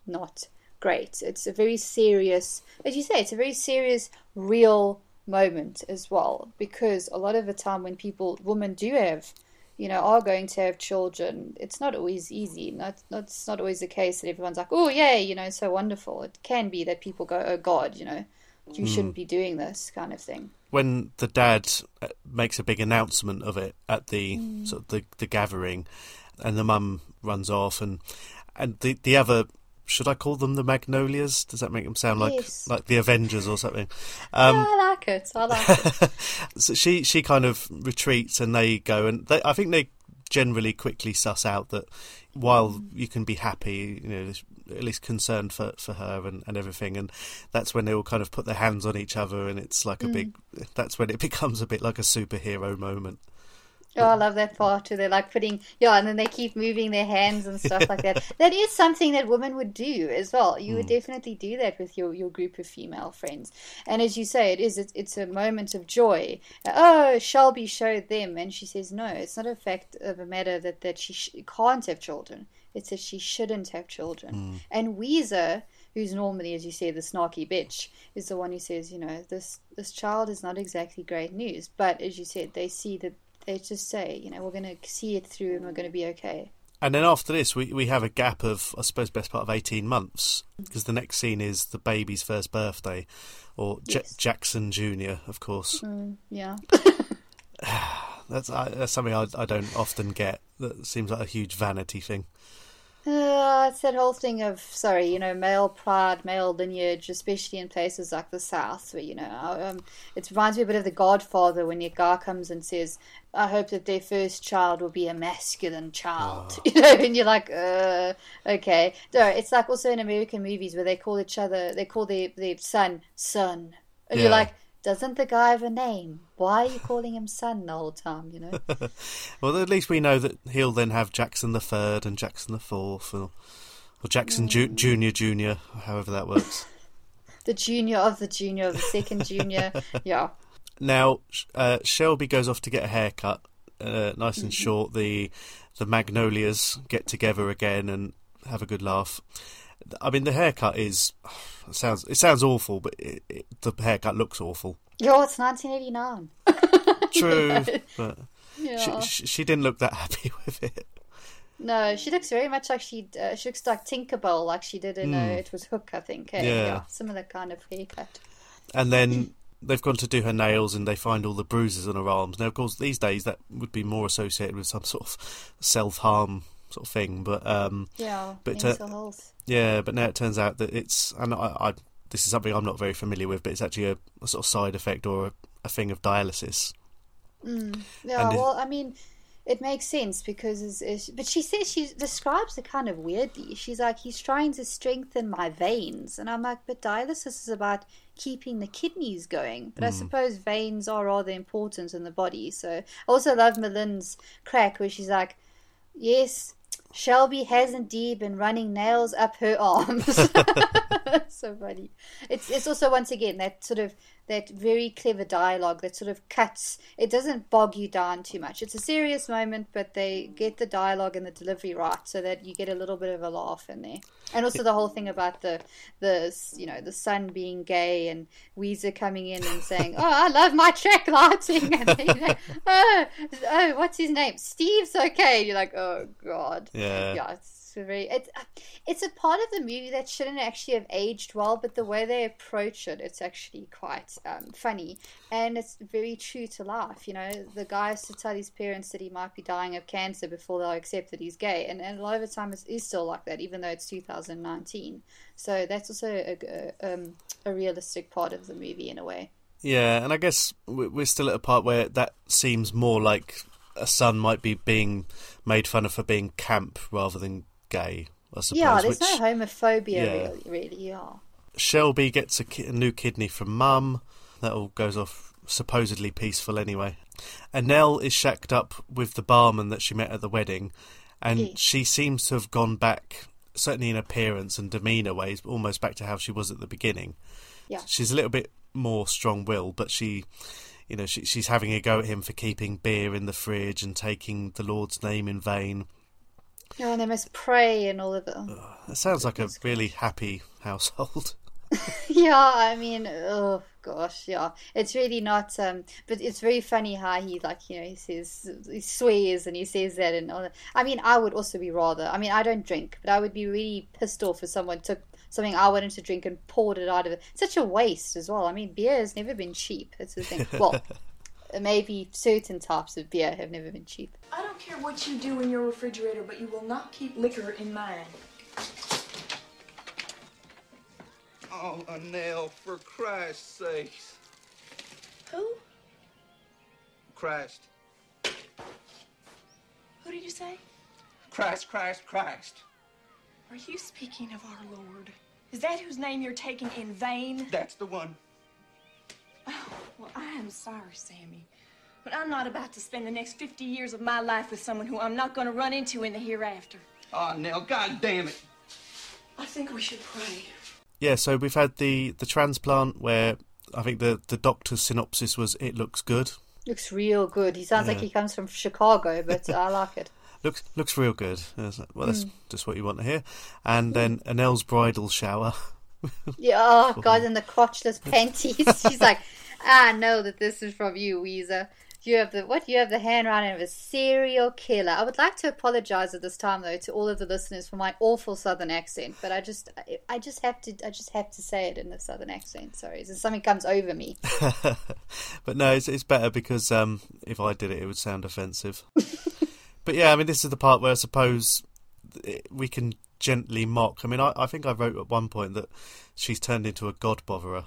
not great. It's a very serious, as you say, it's a very serious, real moment as well, because a lot of the time when women do have you know, are going to have children, it's not always easy. It's not always the case that everyone's like, oh, yay, you know, it's so wonderful. It can be that people go, oh, God, you know, you shouldn't be doing this kind of thing. When the dad makes a big announcement of it at the gathering, and the mum runs off, and the other... Should I call them the Magnolias? Does that make them sound like like the Avengers or something? I like it. So she kind of retreats and they go, and I think they generally quickly suss out that while you can be happy, you know, at least concerned for her and everything, and that's when they all kind of put their hands on each other, and it's like a big... That's when it becomes a bit like a superhero moment. Oh, I love that part, too. They're like putting, and then they keep moving their hands and stuff like that. That is something that women would do as well. You would definitely do that with your group of female friends. And as you say, it's a moment of joy. Oh, Shelby showed them. And she says, no, it's not a fact of a matter that she can't have children. It's that she shouldn't have children. And Weezer, who's normally, as you say, the snarky bitch, is the one who says, you know, this child is not exactly great news. But as you said, they see that. They just say, you know, we're going to see it through and we're going to be okay. And then after this, we have a gap of, I suppose, best part of 18 months, because the next scene is the baby's first birthday, or Jackson Jr., of course. That's something I don't often get. That seems like a huge vanity thing. It's that whole thing of, male pride, male lineage, especially in places like the South, where, you know, it reminds me a bit of The Godfather when your guy comes and says, I hope that their first child will be a masculine child, you know, and you're like, okay. No, it's like also in American movies where they call their son, and you're like, doesn't the guy have a name? Why are you calling him son the whole time, you know? Well, at least we know that he'll then have Jackson the Third and Jackson the Fourth, or Jackson Junior, however that works. The junior of the second junior, yeah. Now, Shelby goes off to get a haircut, nice and short. The Magnolias get together again and have a good laugh. I mean, the haircut sounds awful, but the haircut looks awful. Yo, it's 1989. True, but she didn't look that happy with it. No, she looks very much like she looks like Tinkerbell, like she did in it was Hook, I think. Yeah, similar kind of haircut. And then they've gone to do her nails, and they find all the bruises on her arms. Now, of course, these days that would be more associated with some sort of self-harm sort of thing, but but now it turns out that it's, and I this is something I'm not very familiar with, but it's actually a sort of side effect or a thing of dialysis. I mean, it makes sense because but she says, she describes it kind of weirdly. She's like, he's trying to strengthen my veins, and I'm like, but dialysis is about keeping the kidneys going, but I suppose veins are rather important in the body. So I also love Malin's crack where she's like, yes, Shelby has indeed been running nails up her arms. So funny. It's also, once again, that sort of, that very clever dialogue that sort of cuts. It doesn't bog you down too much. It's a serious moment, but they get the dialogue and the delivery right so that you get a little bit of a laugh in there. And also the whole thing about the you know, the son being gay and Weezer coming in and saying, oh, I love my track lighting. And then you're like, oh, what's his name? Steve's okay. And you're like, oh, God. Yeah, it's a part of the movie that shouldn't actually have aged well, but the way they approach it, it's actually quite funny, and it's very true to life. You know, the guy has to tell his parents that he might be dying of cancer before they'll accept that he's gay, and a lot of the time it's still like that, even though it's 2019. So that's also a realistic part of the movie in a way. Yeah, and I guess we're still at a part where that seems more like a son might be being made fun of for being camp rather than gay, I suppose. Yeah, there's no homophobia, really. Yeah. Shelby gets a new kidney from Mum. That all goes off supposedly peaceful anyway. And Nell is shacked up with the barman that she met at the wedding, and she seems to have gone back, certainly in appearance and demeanour ways, almost back to how she was at the beginning. Yeah. She's a little bit more strong-willed, but she... You know, she's having a go at him for keeping beer in the fridge and taking the Lord's name in vain. Oh, and they must pray and all of it. That sounds like a really happy household. Yeah, I mean, oh gosh, yeah, it's really not. But it's very funny how he, like, you know, he says, he swears and he says that and all that. I mean, I would also be rather. I mean, I don't drink, but I would be really pissed off if someone took something I wanted to drink and poured it out of it. Such a waste as well. I mean, beer has never been cheap. That's the thing. Well, maybe certain types of beer have never been cheap. I don't care what you do in your refrigerator, but you will not keep liquor in mine. Oh, Annelle, for Christ's sake. Who? Christ. Who did you say? Christ, Christ, Christ. Are you speaking of our Lord? Is that whose name you're taking in vain? That's the one. Oh, well, I am sorry, Sammy. But I'm not about to spend the next 50 years of my life with someone who I'm not going to run into in the hereafter. Oh, Nell, God damn it. I think we should pray. Yeah, so we've had the transplant where I think the doctor's synopsis was, it looks good. Looks real good. He sounds like he comes from Chicago, but I like it. Looks real good. Well, that's just what you want to hear. And then Annelle's bridal shower. Yeah, oh, God, in the crotchless panties. She's like, I know that this is from you, Weezer. You have the handwriting of a serial killer. I would like to apologize at this time, though, to all of the listeners for my awful Southern accent, but I just have to say it in a Southern accent. Sorry, so something comes over me. But no, it's better because if I did it, it would sound offensive. But yeah, I mean, this is the part where I suppose we can gently mock. I mean, I think I wrote at one point that she's turned into a god botherer.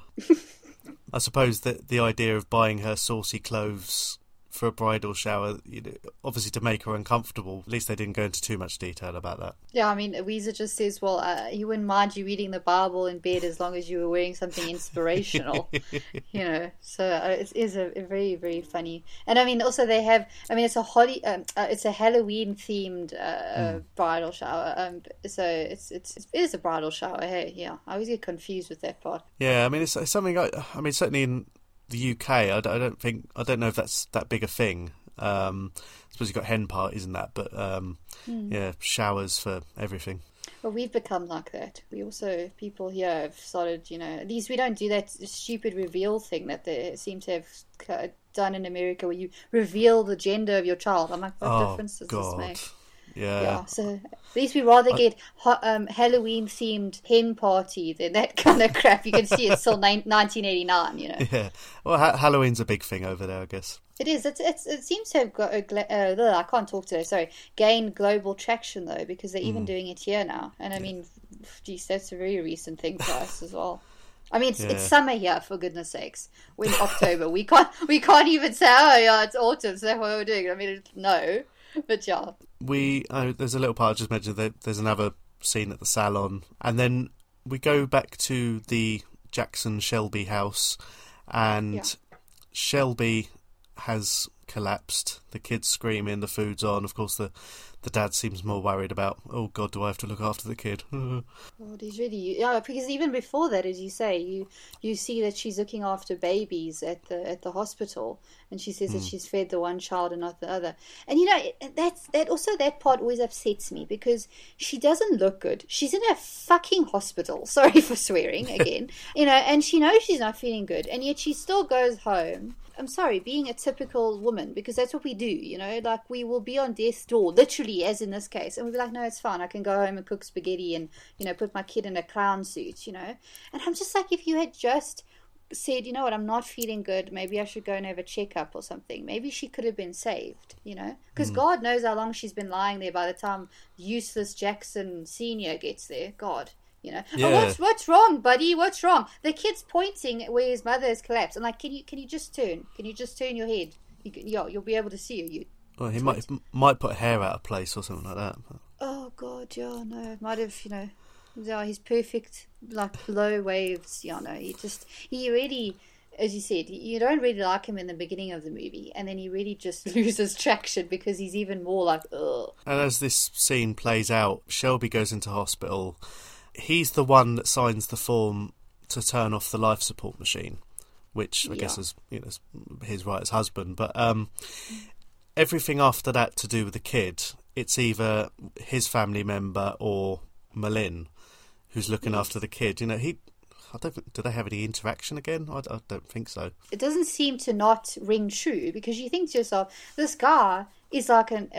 I suppose that the idea of buying her saucy clothes for a bridal shower, you know, obviously to make her uncomfortable. At least they didn't go into too much detail about that. Yeah, I mean, Weezer just says, well, you wouldn't mind you reading the Bible in bed as long as you were wearing something inspirational. You know, so it is a very, very funny. And I mean, also they have, I mean, it's a Halloween themed bridal shower. So it is a bridal shower. Hey, yeah, I always get confused with that part. Yeah, I mean, it's something I mean, certainly in the UK, I don't know if that's that big a thing. I suppose you've got hen parties and that, but yeah, showers for everything. Well, we've become like that. We also, people here have started, you know, at least we don't do that stupid reveal thing that they seem to have done in America, where you reveal the gender of your child. I'm like, what difference does this make? Yeah, so at least we rather get Halloween-themed hen party than that kind of crap. You can see it's still 1989, you know. Yeah, well, Halloween's a big thing over there, I guess. It is. It seems to have got I can't talk today, sorry. Gained global traction, though, because they're even doing it here now. And, I mean, geez, that's a very recent thing for us as well. I mean, it's summer here, for goodness sakes. We're in October. We can't even say, oh, yeah, it's autumn, so that's what we're doing. I mean, no. But yeah, there's a little part I just mentioned. There's another scene at the salon, and then we go back to the Jackson Shelby house, and Shelby has collapsed. The kids screaming, the food's on. Of course, the dad seems more worried about, oh God, do I have to look after the kid? God, he's really, yeah, because even before that, as you say, you see that she's looking after babies at the hospital, and she says that she's fed the one child and not the other. And you know, that part always upsets me, because she doesn't look good. She's in a fucking hospital. Sorry for swearing again. You know, and she knows she's not feeling good, and yet she still goes home. I'm sorry, being a typical woman, because that's what we do, you know, like we will be on death's door, literally, as in this case, and we'll be like, no, it's fine, I can go home and cook spaghetti and, you know, put my kid in a clown suit, you know. And I'm just like, if you had just said, you know what, I'm not feeling good, maybe I should go and have a checkup or something, maybe she could have been saved, you know, because God knows how long she's been lying there by the time useless Jackson Senior gets there. God. You know, yeah. Oh, what's wrong, buddy? What's wrong? The kid's pointing where his mother has collapsed. I'm like, can you just turn? Can you just turn your head? You'll be able to see her. Well, he might put hair out of place or something like that. Oh God, yeah, no, might have, you know, yeah, his perfect like low waves, yeah, no, he really. As you said, you don't really like him in the beginning of the movie, and then he really just loses traction because he's even more like, ugh. And as this scene plays out, Shelby goes into hospital. He's the one that signs the form to turn off the life support machine, which I guess is, you know, his right as husband. But everything after that to do with the kid, it's either his family member or Malin who's looking after the kid. You know, he I don't think, do they have any interaction again? I don't think so. It doesn't seem to not ring true, because you think to yourself, this guy is like an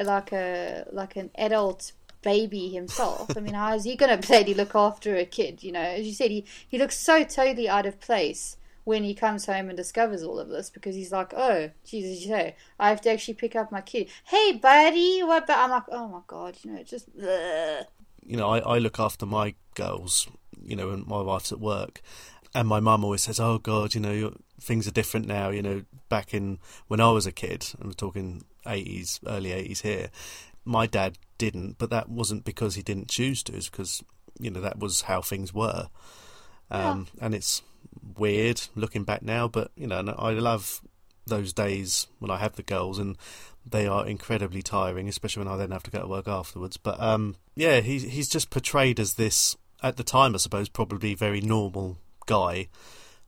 adult baby himself. I mean, how is he going to bloody look after a kid? You know, as you said, he looks so totally out of place when he comes home and discovers all of this, because he's like, oh, Jesus, I have to actually pick up my kid. Hey, buddy, what? I'm like, oh my God, you know, it's just. Bleh. You know, I look after my girls, you know, and my wife's at work, and my mum always says, oh God, you know, things are different now, you know, back in when I was a kid, and we're talking 80s, early 80s here, my dad didn't, but that wasn't because he didn't choose to, it's because, you know, that was how things were. Yeah. And it's weird looking back now, but, you know, I love those days when I have the girls, and they are incredibly tiring, especially when I then have to go to work afterwards. But yeah, he's just portrayed as this, at the time I suppose, probably very normal guy,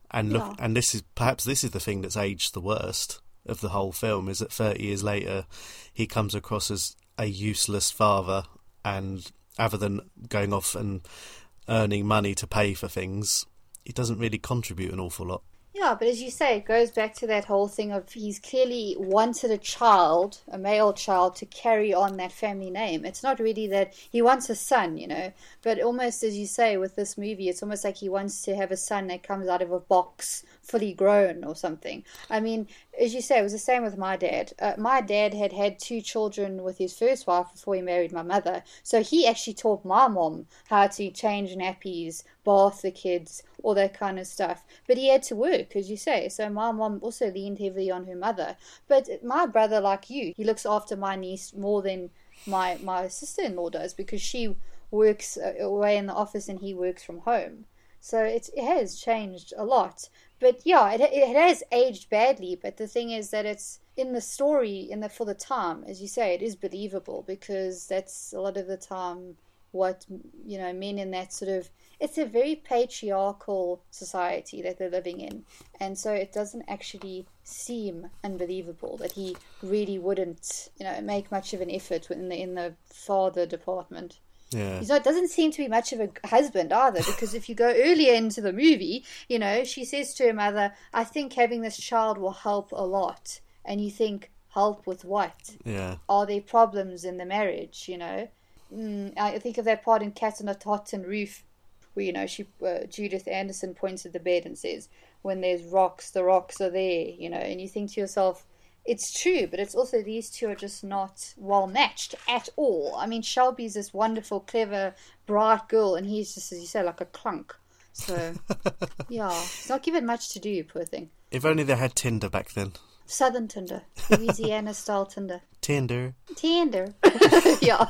and look, and this is the thing that's aged the worst of the whole film, is that 30 years later he comes across as a useless father, and other than going off and earning money to pay for things, it doesn't really contribute an awful lot. Yeah, but as you say, it goes back to that whole thing of he's clearly wanted a child, a male child, to carry on that family name. It's not really that he wants a son, you know, but almost, as you say, with this movie, it's almost like he wants to have a son that comes out of a box fully grown or something. I mean, as you say, it was the same with my dad. My dad had 2 children with his first wife before he married my mother. So he actually taught my mom how to change nappies, bath the kids, all that kind of stuff. But he had to work, as you say. So my mom also leaned heavily on her mother. But my brother, like you, he looks after my niece more than my sister-in-law does, because she works away in the office and he works from home. So it has changed a lot. But yeah, it has aged badly. But the thing is that it's in the story, for the time, as you say, it is believable, because that's a lot of the time what, you know, men in that sort of, it's a very patriarchal society that they're living in, and so it doesn't actually seem unbelievable that he really wouldn't, you know, make much of an effort in the father department. Yeah, he doesn't seem to be much of a husband either, because if you go earlier into the movie, you know, she says to her mother, I think having this child will help a lot, and you think, help with what? Yeah, are there problems in the marriage, you know? I think of that part in Cat on a Tartan Roof, where, you know, Judith Anderson points at the bed and says, when there's rocks, the rocks are there, you know, and you think to yourself, it's true, but it's also these two are just not well matched at all. I mean, Shelby's this wonderful, clever, bright girl, and he's just, as you say, like a clunk. So, yeah, he's not given much to do, poor thing. If only they had Tinder back then. Southern Tinder, Louisiana-style Tinder. Tinder. Yeah.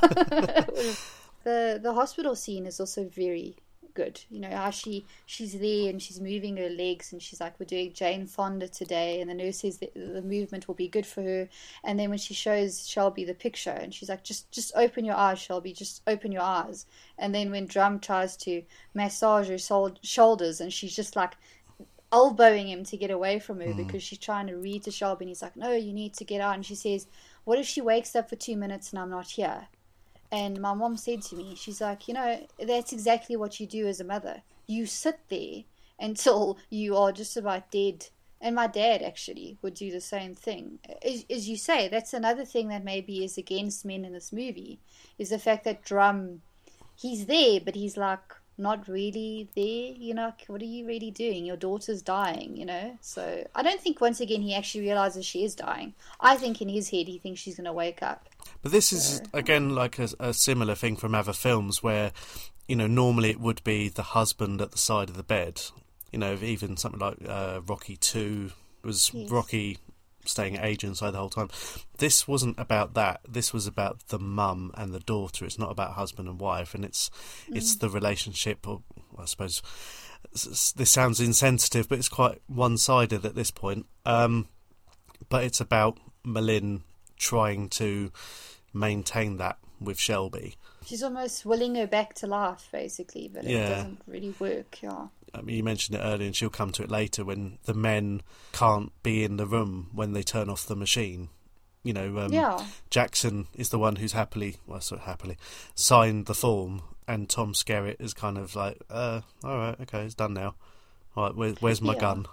The hospital scene is also very good, you know, how she's there and she's moving her legs, and she's like, we're doing Jane Fonda today, and the nurse says the movement will be good for her, and then when she shows Shelby the picture, and she's like, just open your eyes, Shelby, just open your eyes, and then when Drum tries to massage her shoulders, and she's just like elbowing him to get away from her, because she's trying to read to Shelby, and he's like, no, you need to get out, and she says, what if she wakes up for 2 minutes and I'm not here? And my mom said to me, she's like, you know, that's exactly what you do as a mother. You sit there until you are just about dead. And my dad actually would do the same thing. As you say, that's another thing that maybe is against men in this movie, is the fact that Drum, he's there, but he's like, not really there, you know, what are you really doing? Your daughter's dying, you know? So I don't think, once again, he actually realizes she is dying. I think in his head, he thinks she's going to wake up. But this is, again, like a similar thing from other films where, you know, normally it would be the husband at the side of the bed. You know, even something like Rocky 2 was Rocky staying at age inside the whole time. This wasn't about that. This was about the mum and the daughter. It's not about husband and wife, and it's the relationship, or I suppose this sounds insensitive, but it's quite one-sided at this point. But it's about Malin trying to maintain that with Shelby. She's almost willing her back to life, basically, but it doesn't really work, yeah. I mean, you mentioned it earlier, and she'll come to it later, when the men can't be in the room when they turn off the machine. You know, Jackson is the one who's happily signed the form, and Tom Skerritt is kind of like, all right, okay, it's done now. Like, where's my gun?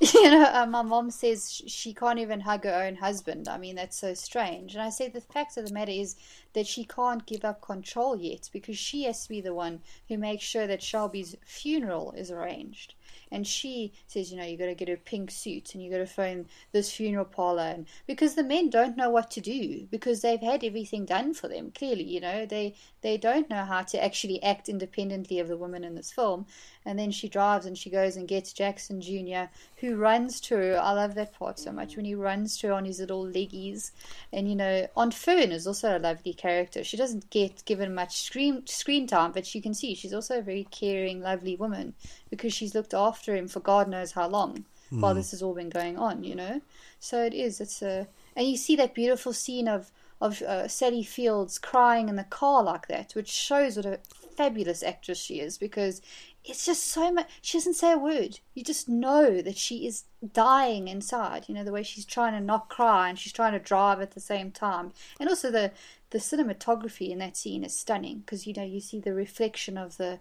You know, my mom says she can't even hug her own husband. I mean, that's so strange. And I said the fact of the matter is that she can't give up control yet, because she has to be the one who makes sure that Shelby's funeral is arranged. And she says, you know, you got to get a pink suit and you got to phone this funeral parlor. And because the men don't know what to do, because they've had everything done for them. Clearly, you know, they don't know how to actually act independently of the woman in this film. And then she drives and she goes and gets Jackson Jr., who runs to her. I love that part so much, when he runs to her on his little leggies. And, you know, Aunt Fern is also a lovely character. She doesn't get given much screen time, but you can see she's also a very caring, lovely woman, because she's looked after him for God knows how long while this has all been going on, you know. So and you see that beautiful scene of Sally Fields crying in the car like that, which shows what a fabulous actress she is, because it's just so much. She doesn't say a word. You just know that she is dying inside, you know, the way she's trying to not cry and she's trying to drive at the same time. And also the cinematography in that scene is stunning, because, you know, you see the reflection of the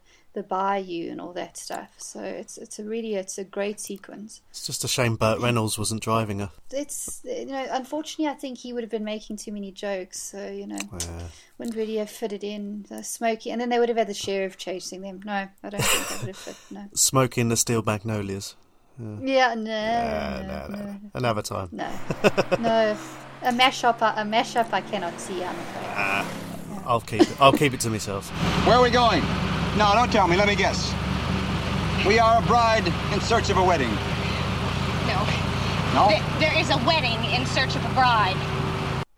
bayou and all that stuff. So it's a great sequence. It's just a shame Burt Reynolds wasn't driving her. It's, you know, unfortunately I think he would have been making too many jokes, so, you know, wouldn't really have fitted in. Smokey, and then they would have had the sheriff chasing them. No, I don't think that would have fit. No. Smokey and the Steel Magnolias. No. Another time. No, no. A mashup I cannot see, I'm afraid. I'll keep it to myself. Where are we going? No, don't tell me. Let me guess. We are a bride in search of a wedding. No. No? There is a wedding in search of a bride.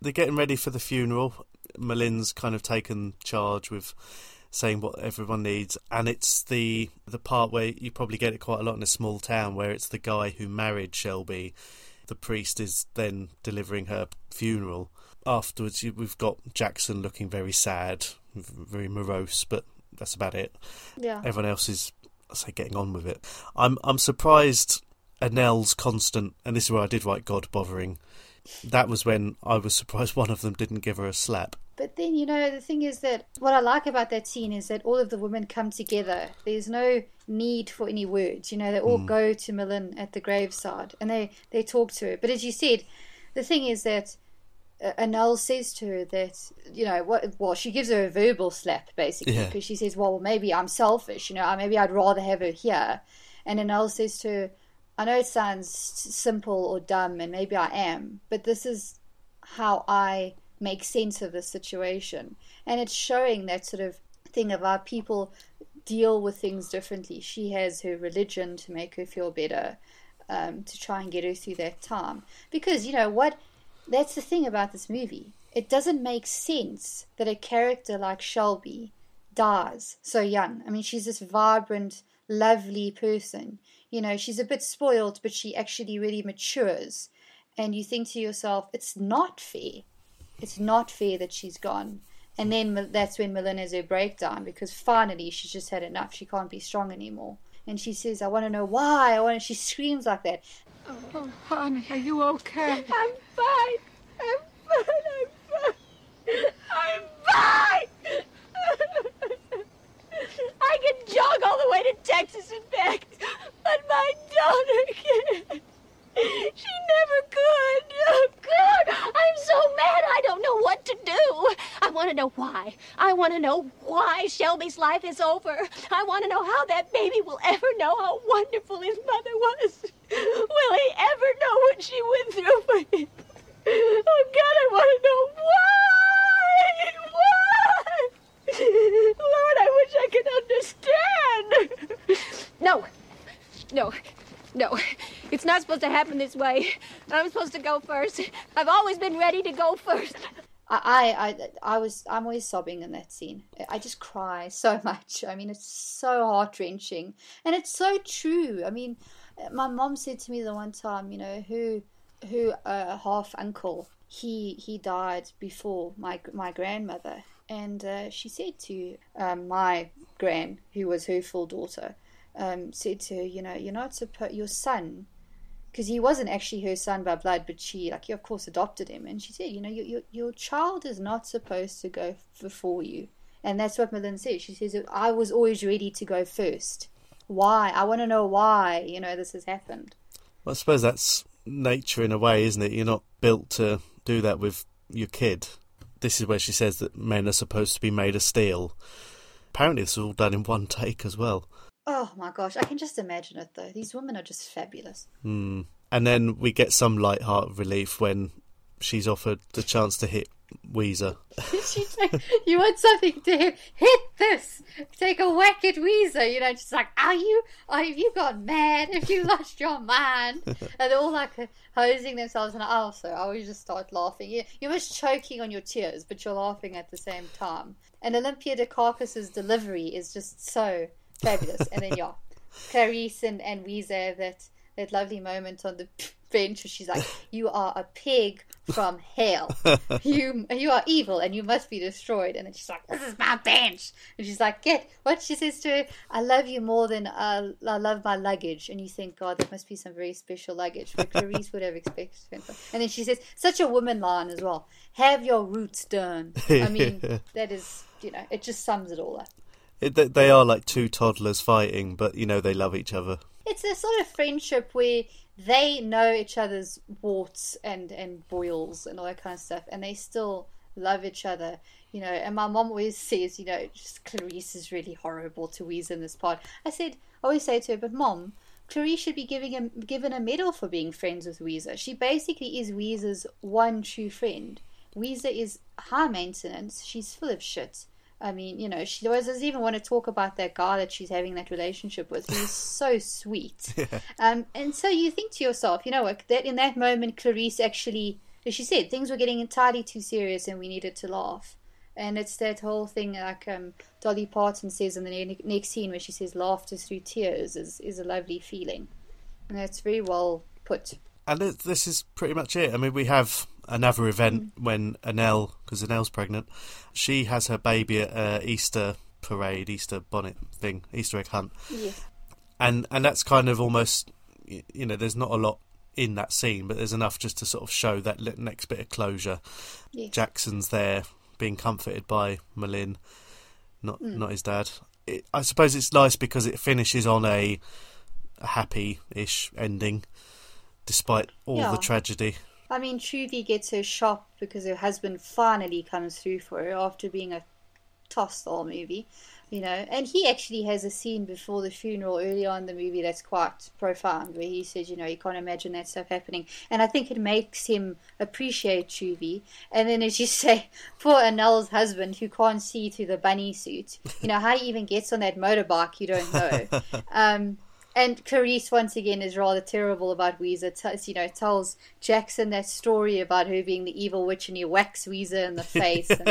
They're getting ready for the funeral. Malin's kind of taken charge with saying what everyone needs, and it's the part where you probably get it quite a lot in a small town, where it's the guy who married Shelby. The priest is then delivering her funeral. Afterwards, we've got Jackson looking very sad, very morose, but that's about it. Yeah. Everyone else is, I say, getting on with it. I'm surprised Annelle's constant, and this is where I did write God bothering. That was when I was surprised one of them didn't give her a slap. But then, you know, the thing is that what I like about that scene is that all of the women come together. There's no need for any words. You know, they all go to Malin at the graveside and they talk to her. But as you said, the thing is that Annelle says to her that, you know, she gives her a verbal slap, basically, because she says, well, maybe I'm selfish. You know, maybe I'd rather have her here. And Annelle says to her, I know it sounds simple or dumb, and maybe I am, but this is how I make sense of the situation. And it's showing that sort of thing of our people deal with things differently. She has her religion to make her feel better, to try and get her through that time. Because, you know what, that's the thing about this movie. It doesn't make sense that a character like Shelby dies so young. I mean, she's this vibrant, lovely person. You know, she's a bit spoiled, but she actually really matures. And you think to yourself, it's not fair. It's not fair that she's gone. And then that's when Malin has her breakdown, because finally she's just had enough. She can't be strong anymore. And she says, I want to know why. She screams like that. Oh, honey, are you okay? I'm fine. I'm fine. I'm fine. I'm fine. I can jog all the way to Texas and back, but my daughter can't. She never could. Oh, God, I'm so mad I don't know what to do. I want to know why. I want to know why Shelby's life is over. I want to know how that baby will ever know how wonderful his mother was. Will he ever know what she went through for him? Oh, God, I want to know why. Why? Lord, I wish I could understand. No. It's not supposed to happen this way. I'm supposed to go first. I've always been ready to go first. I'm always sobbing in that scene. I just cry so much. I mean, it's so heart-wrenching. And it's so true. I mean, my mom said to me the one time, you know, her half-uncle, he died before my grandmother. And she said to my gran, who was her full daughter, said to her, you know, you're not supposed, your son, because he wasn't actually her son by blood, but she, like, of course, adopted him. And she said, you know, your child is not supposed to go before you. And that's what Malin said. She says, I was always ready to go first. why? I want to know why, you know, this has happened. Well, I suppose that's nature in a way, isn't it? You're not built to do that with your kid. This is where she says that men are supposed to be made of steel. Apparently this was all done in one take as well. Oh my gosh, I can just imagine it though. These women are just fabulous. Mm. And then we get some light-hearted relief when she's offered the chance to hit Weezer. She's like, you want something to hit this? Take a whack at Weezer. You know, she's like, have you gone mad? Have you lost your mind? And they're all like hosing themselves. And also, I always just start laughing. You're almost choking on your tears, but you're laughing at the same time. And Olympia Dukakis' delivery is just so fabulous. And then, yeah, Clarice and Weezer have that lovely moment on the bench where she's like, you are a pig from hell. You are evil and you must be destroyed. And then she's like, this is my bench. And she's like, get what she says to her, I love you more than I love my luggage. And you think, God, that must be some very special luggage. But Clarice would have expected. And then she says, such a woman line as well. Have your roots done. I mean, that is, you know, it just sums it all up. They are like two toddlers fighting, but, you know, they love each other. It's a sort of friendship where they know each other's warts and boils and all that kind of stuff, and they still love each other, you know. And my mom always says, you know, just Clarice is really horrible to Weezer in this part. I always say to her, but Mom, Clarice should be given a medal for being friends with Weezer. She basically is Weezer's one true friend. Weezer is high maintenance. She's full of shit. I mean, you know, she doesn't even want to talk about that guy that she's having that relationship with. He's so sweet. Yeah. And so you think to yourself, you know what, that in that moment, Clarice actually, as she said, things were getting entirely too serious and we needed to laugh. And it's that whole thing like Dolly Parton says in the next scene where she says laughter through tears is a lovely feeling. And that's very well put. And this is pretty much it. I mean, we have another event when Annelle, because Annelle's pregnant, she has her baby at Easter parade, Easter bonnet thing, Easter egg hunt. Yes. And that's kind of almost, you know, there's not a lot in that scene, but there's enough just to sort of show that next bit of closure. Yes. Jackson's there being comforted by Malin, not his dad. I suppose it's nice because it finishes on a happy-ish ending, despite all the tragedy. I mean, Trudy gets her shop because her husband finally comes through for her after being a toss the whole movie, you know. And he actually has a scene before the funeral early on in the movie that's quite profound, where he says, you know, you can't imagine that stuff happening. And I think it makes him appreciate Trudy. And then, as you say, poor Annelle's husband, who can't see through the bunny suit, you know, how he even gets on that motorbike, you don't know. And Clarice, once again, is rather terrible about Weezer. Tells Jackson that story about her being the evil witch, and he whacks Weezer in the face. And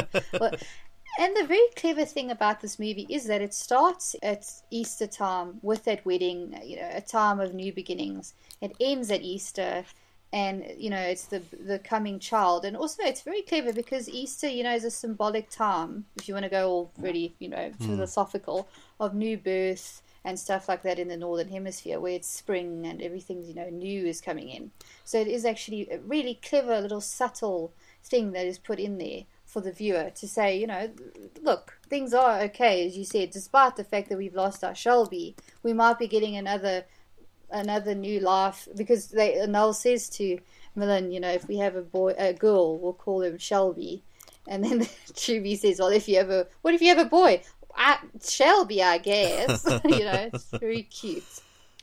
the very clever thing about this movie is that it starts at Easter time with that wedding, you know, a time of new beginnings. It ends at Easter, and, you know, it's the coming child. And also it's very clever because Easter, you know, is a symbolic time, if you want to go all really, you know, philosophical, of new birth and stuff like that in the Northern Hemisphere, where it's spring and everything, you know, new is coming in. So it is actually a really clever little subtle thing that is put in there for the viewer to say, you know, look, things are okay, as you said, despite the fact that we've lost our Shelby, we might be getting another new life, because Noel says to Millen, you know, if we have a girl, we'll call him Shelby. And then Truby says, well, what if you have a boy? Shelby, I guess. You know, it's very cute.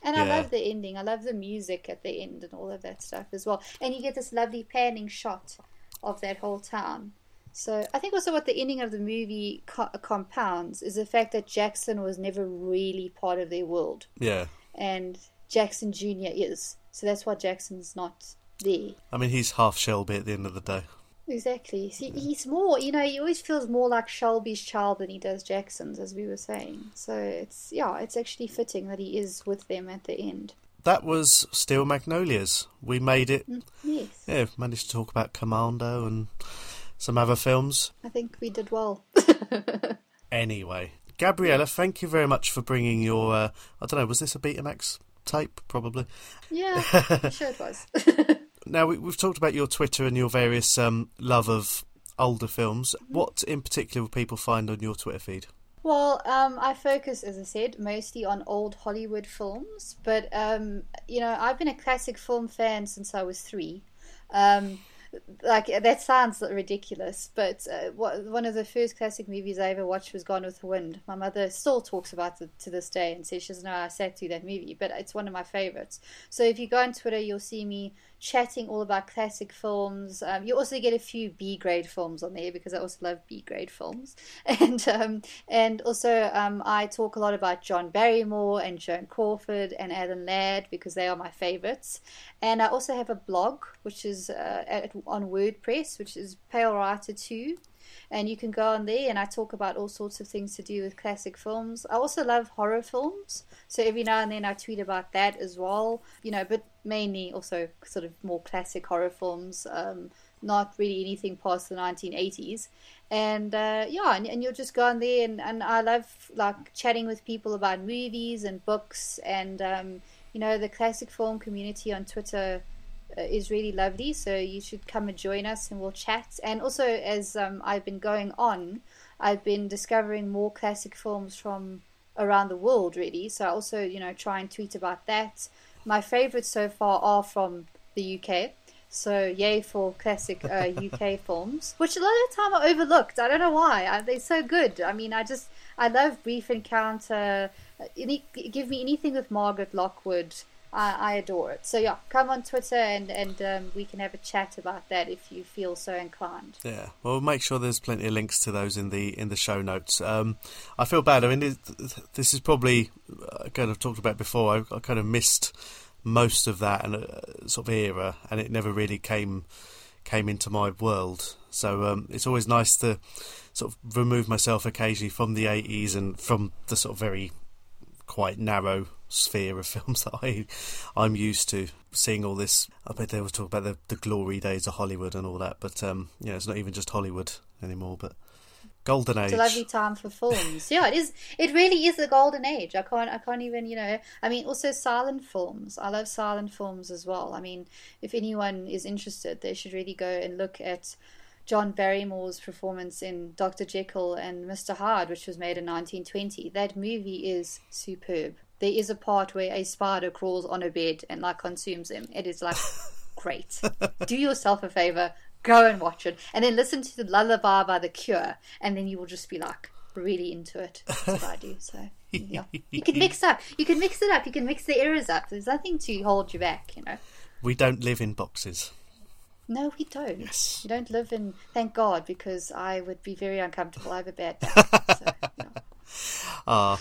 And I love the ending. I love the music at the end and all of that stuff as well. And you get this lovely panning shot of that whole town. So I think also what the ending of the movie compounds is the fact that Jackson was never really part of their world. Yeah. And Jackson Jr. is. So that's why Jackson's not there. I mean, he's half Shelby at the end of the day. Exactly. See, he's more, you know, he always feels more like Shelby's child than he does Jackson's, as we were saying. So it's actually fitting that he is with them at the end. That was Steel Magnolias. We made it. Yes. Yeah, managed to talk about Commando and some other films. I think we did well. Anyway, Gabriella, thank you very much for bringing your, I don't know, was this a Betamax tape? Probably. Yeah, I'm sure it was. Now, we've talked about your Twitter and your various love of older films. What in particular will people find on your Twitter feed? Well, I focus, as I said, mostly on old Hollywood films, but, you know, I've been a classic film fan since I was 3. Like, that sounds ridiculous, but one of the first classic movies I ever watched was Gone with the Wind. My mother still talks about it to this day and says she doesn't know how I sat through that movie, but it's one of my favorites. So if you go on Twitter, you'll see me chatting all about classic films. You also get a few B-grade films on there because I also love B-grade films. And also I talk a lot about John Barrymore and Joan Crawford and Alan Ladd because they are my favorites. And I also have a blog, which is on WordPress, which is Pale Writer 2. And you can go on there, and I talk about all sorts of things to do with classic films. I also love horror films, so every now and then I tweet about that as well. You know, but mainly also sort of more classic horror films, not really anything past the 1980s. And yeah, and you'll just go on there, and I love like chatting with people about movies and books, and you know, the classic film community on Twitter is really lovely, so you should come and join us and we'll chat. And also, as I've been going on, I've been discovering more classic films from around the world, really, so I also, you know, try and tweet about that. My favorites so far are from the UK, so yay for classic UK films, which a lot of the time are overlooked. I don't know why. They're so good. I mean, I love Brief Encounter. Give me anything with Margaret Lockwood. I adore it. So yeah, come on Twitter and we can have a chat about that if you feel so inclined. Yeah, well, make sure there's plenty of links to those in the show notes. I feel bad. I mean, this is probably kind of talked about before. I kind of missed most of that and sort of era, and it never really came into my world. So it's always nice to sort of remove myself occasionally from the 80s and from the sort of very quite narrow sphere of films that I'm used to seeing. All this, I bet they always talk about the glory days of Hollywood and all that, but you know, it's not even just Hollywood anymore, but golden age. It's a lovely time for films. Yeah, it is. It really is the golden age. I can't even, you know, I mean, also silent films. I love silent films as well. I mean, if anyone is interested, they should really go and look at John Barrymore's performance in Dr. Jekyll and Mr. Hyde, which was made in 1920. That movie is superb. There is a part where a spider crawls on a bed and like consumes him. It is like, great. Do yourself a favor, go and watch it, and then listen to the Lullaby by The Cure, and then you will just be like really into it. That's what I do. So yeah, you can mix it up. You can mix the eras up. There's nothing to hold you back. You know, we don't live in boxes. No, we don't. Yes. We don't live in. Thank God, because I would be very uncomfortable. I have a bad back. So, you know.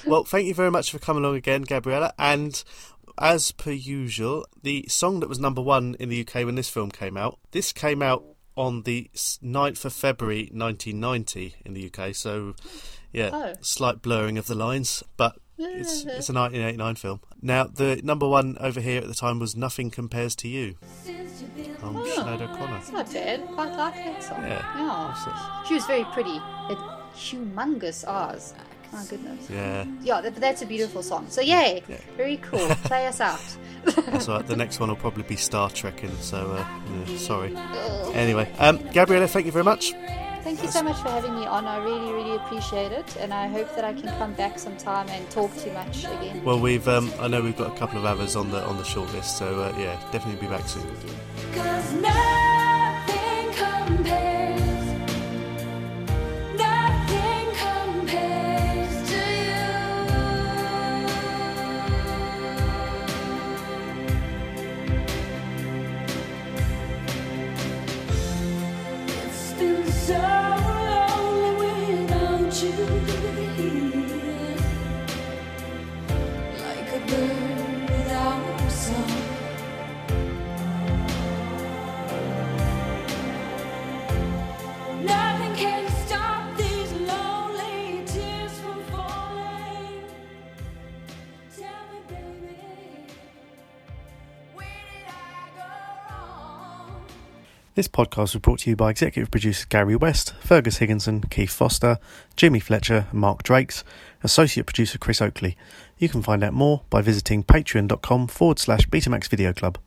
Well, thank you very much for coming along again, Gabriella. And as per usual, the song that was number one in the UK when this film came out, this came out on the 9th of February 1990 in the UK. So, yeah, slight blurring of the lines, but it's a 1989 film. Now, the number one over here at the time was Nothing Compares to You. Sinead O'Connor. It's not bad. Quite like that song. Yeah. She was very pretty. Had humongous R's. Oh, goodness. Yeah. Yeah, but that's a beautiful song. So, yay. Yeah. Very cool. Play us out. That's all right. The next one will probably be Star Trekking, so yeah, sorry. Ugh. Anyway, Gabriella, thank you very much. Thank you so much for having me on. I really, really appreciate it, and I hope that I can come back sometime and talk too much again. Well, we've I know we've got a couple of others on the short list, so yeah, definitely be back soon. 'Cause nothing compares. This podcast was brought to you by executive producers Gary West, Fergus Higginson, Keith Foster, Jimmy Fletcher and Mark Drakes, associate producer Chris Oakley. You can find out more by visiting patreon.com/Betamax Video Club.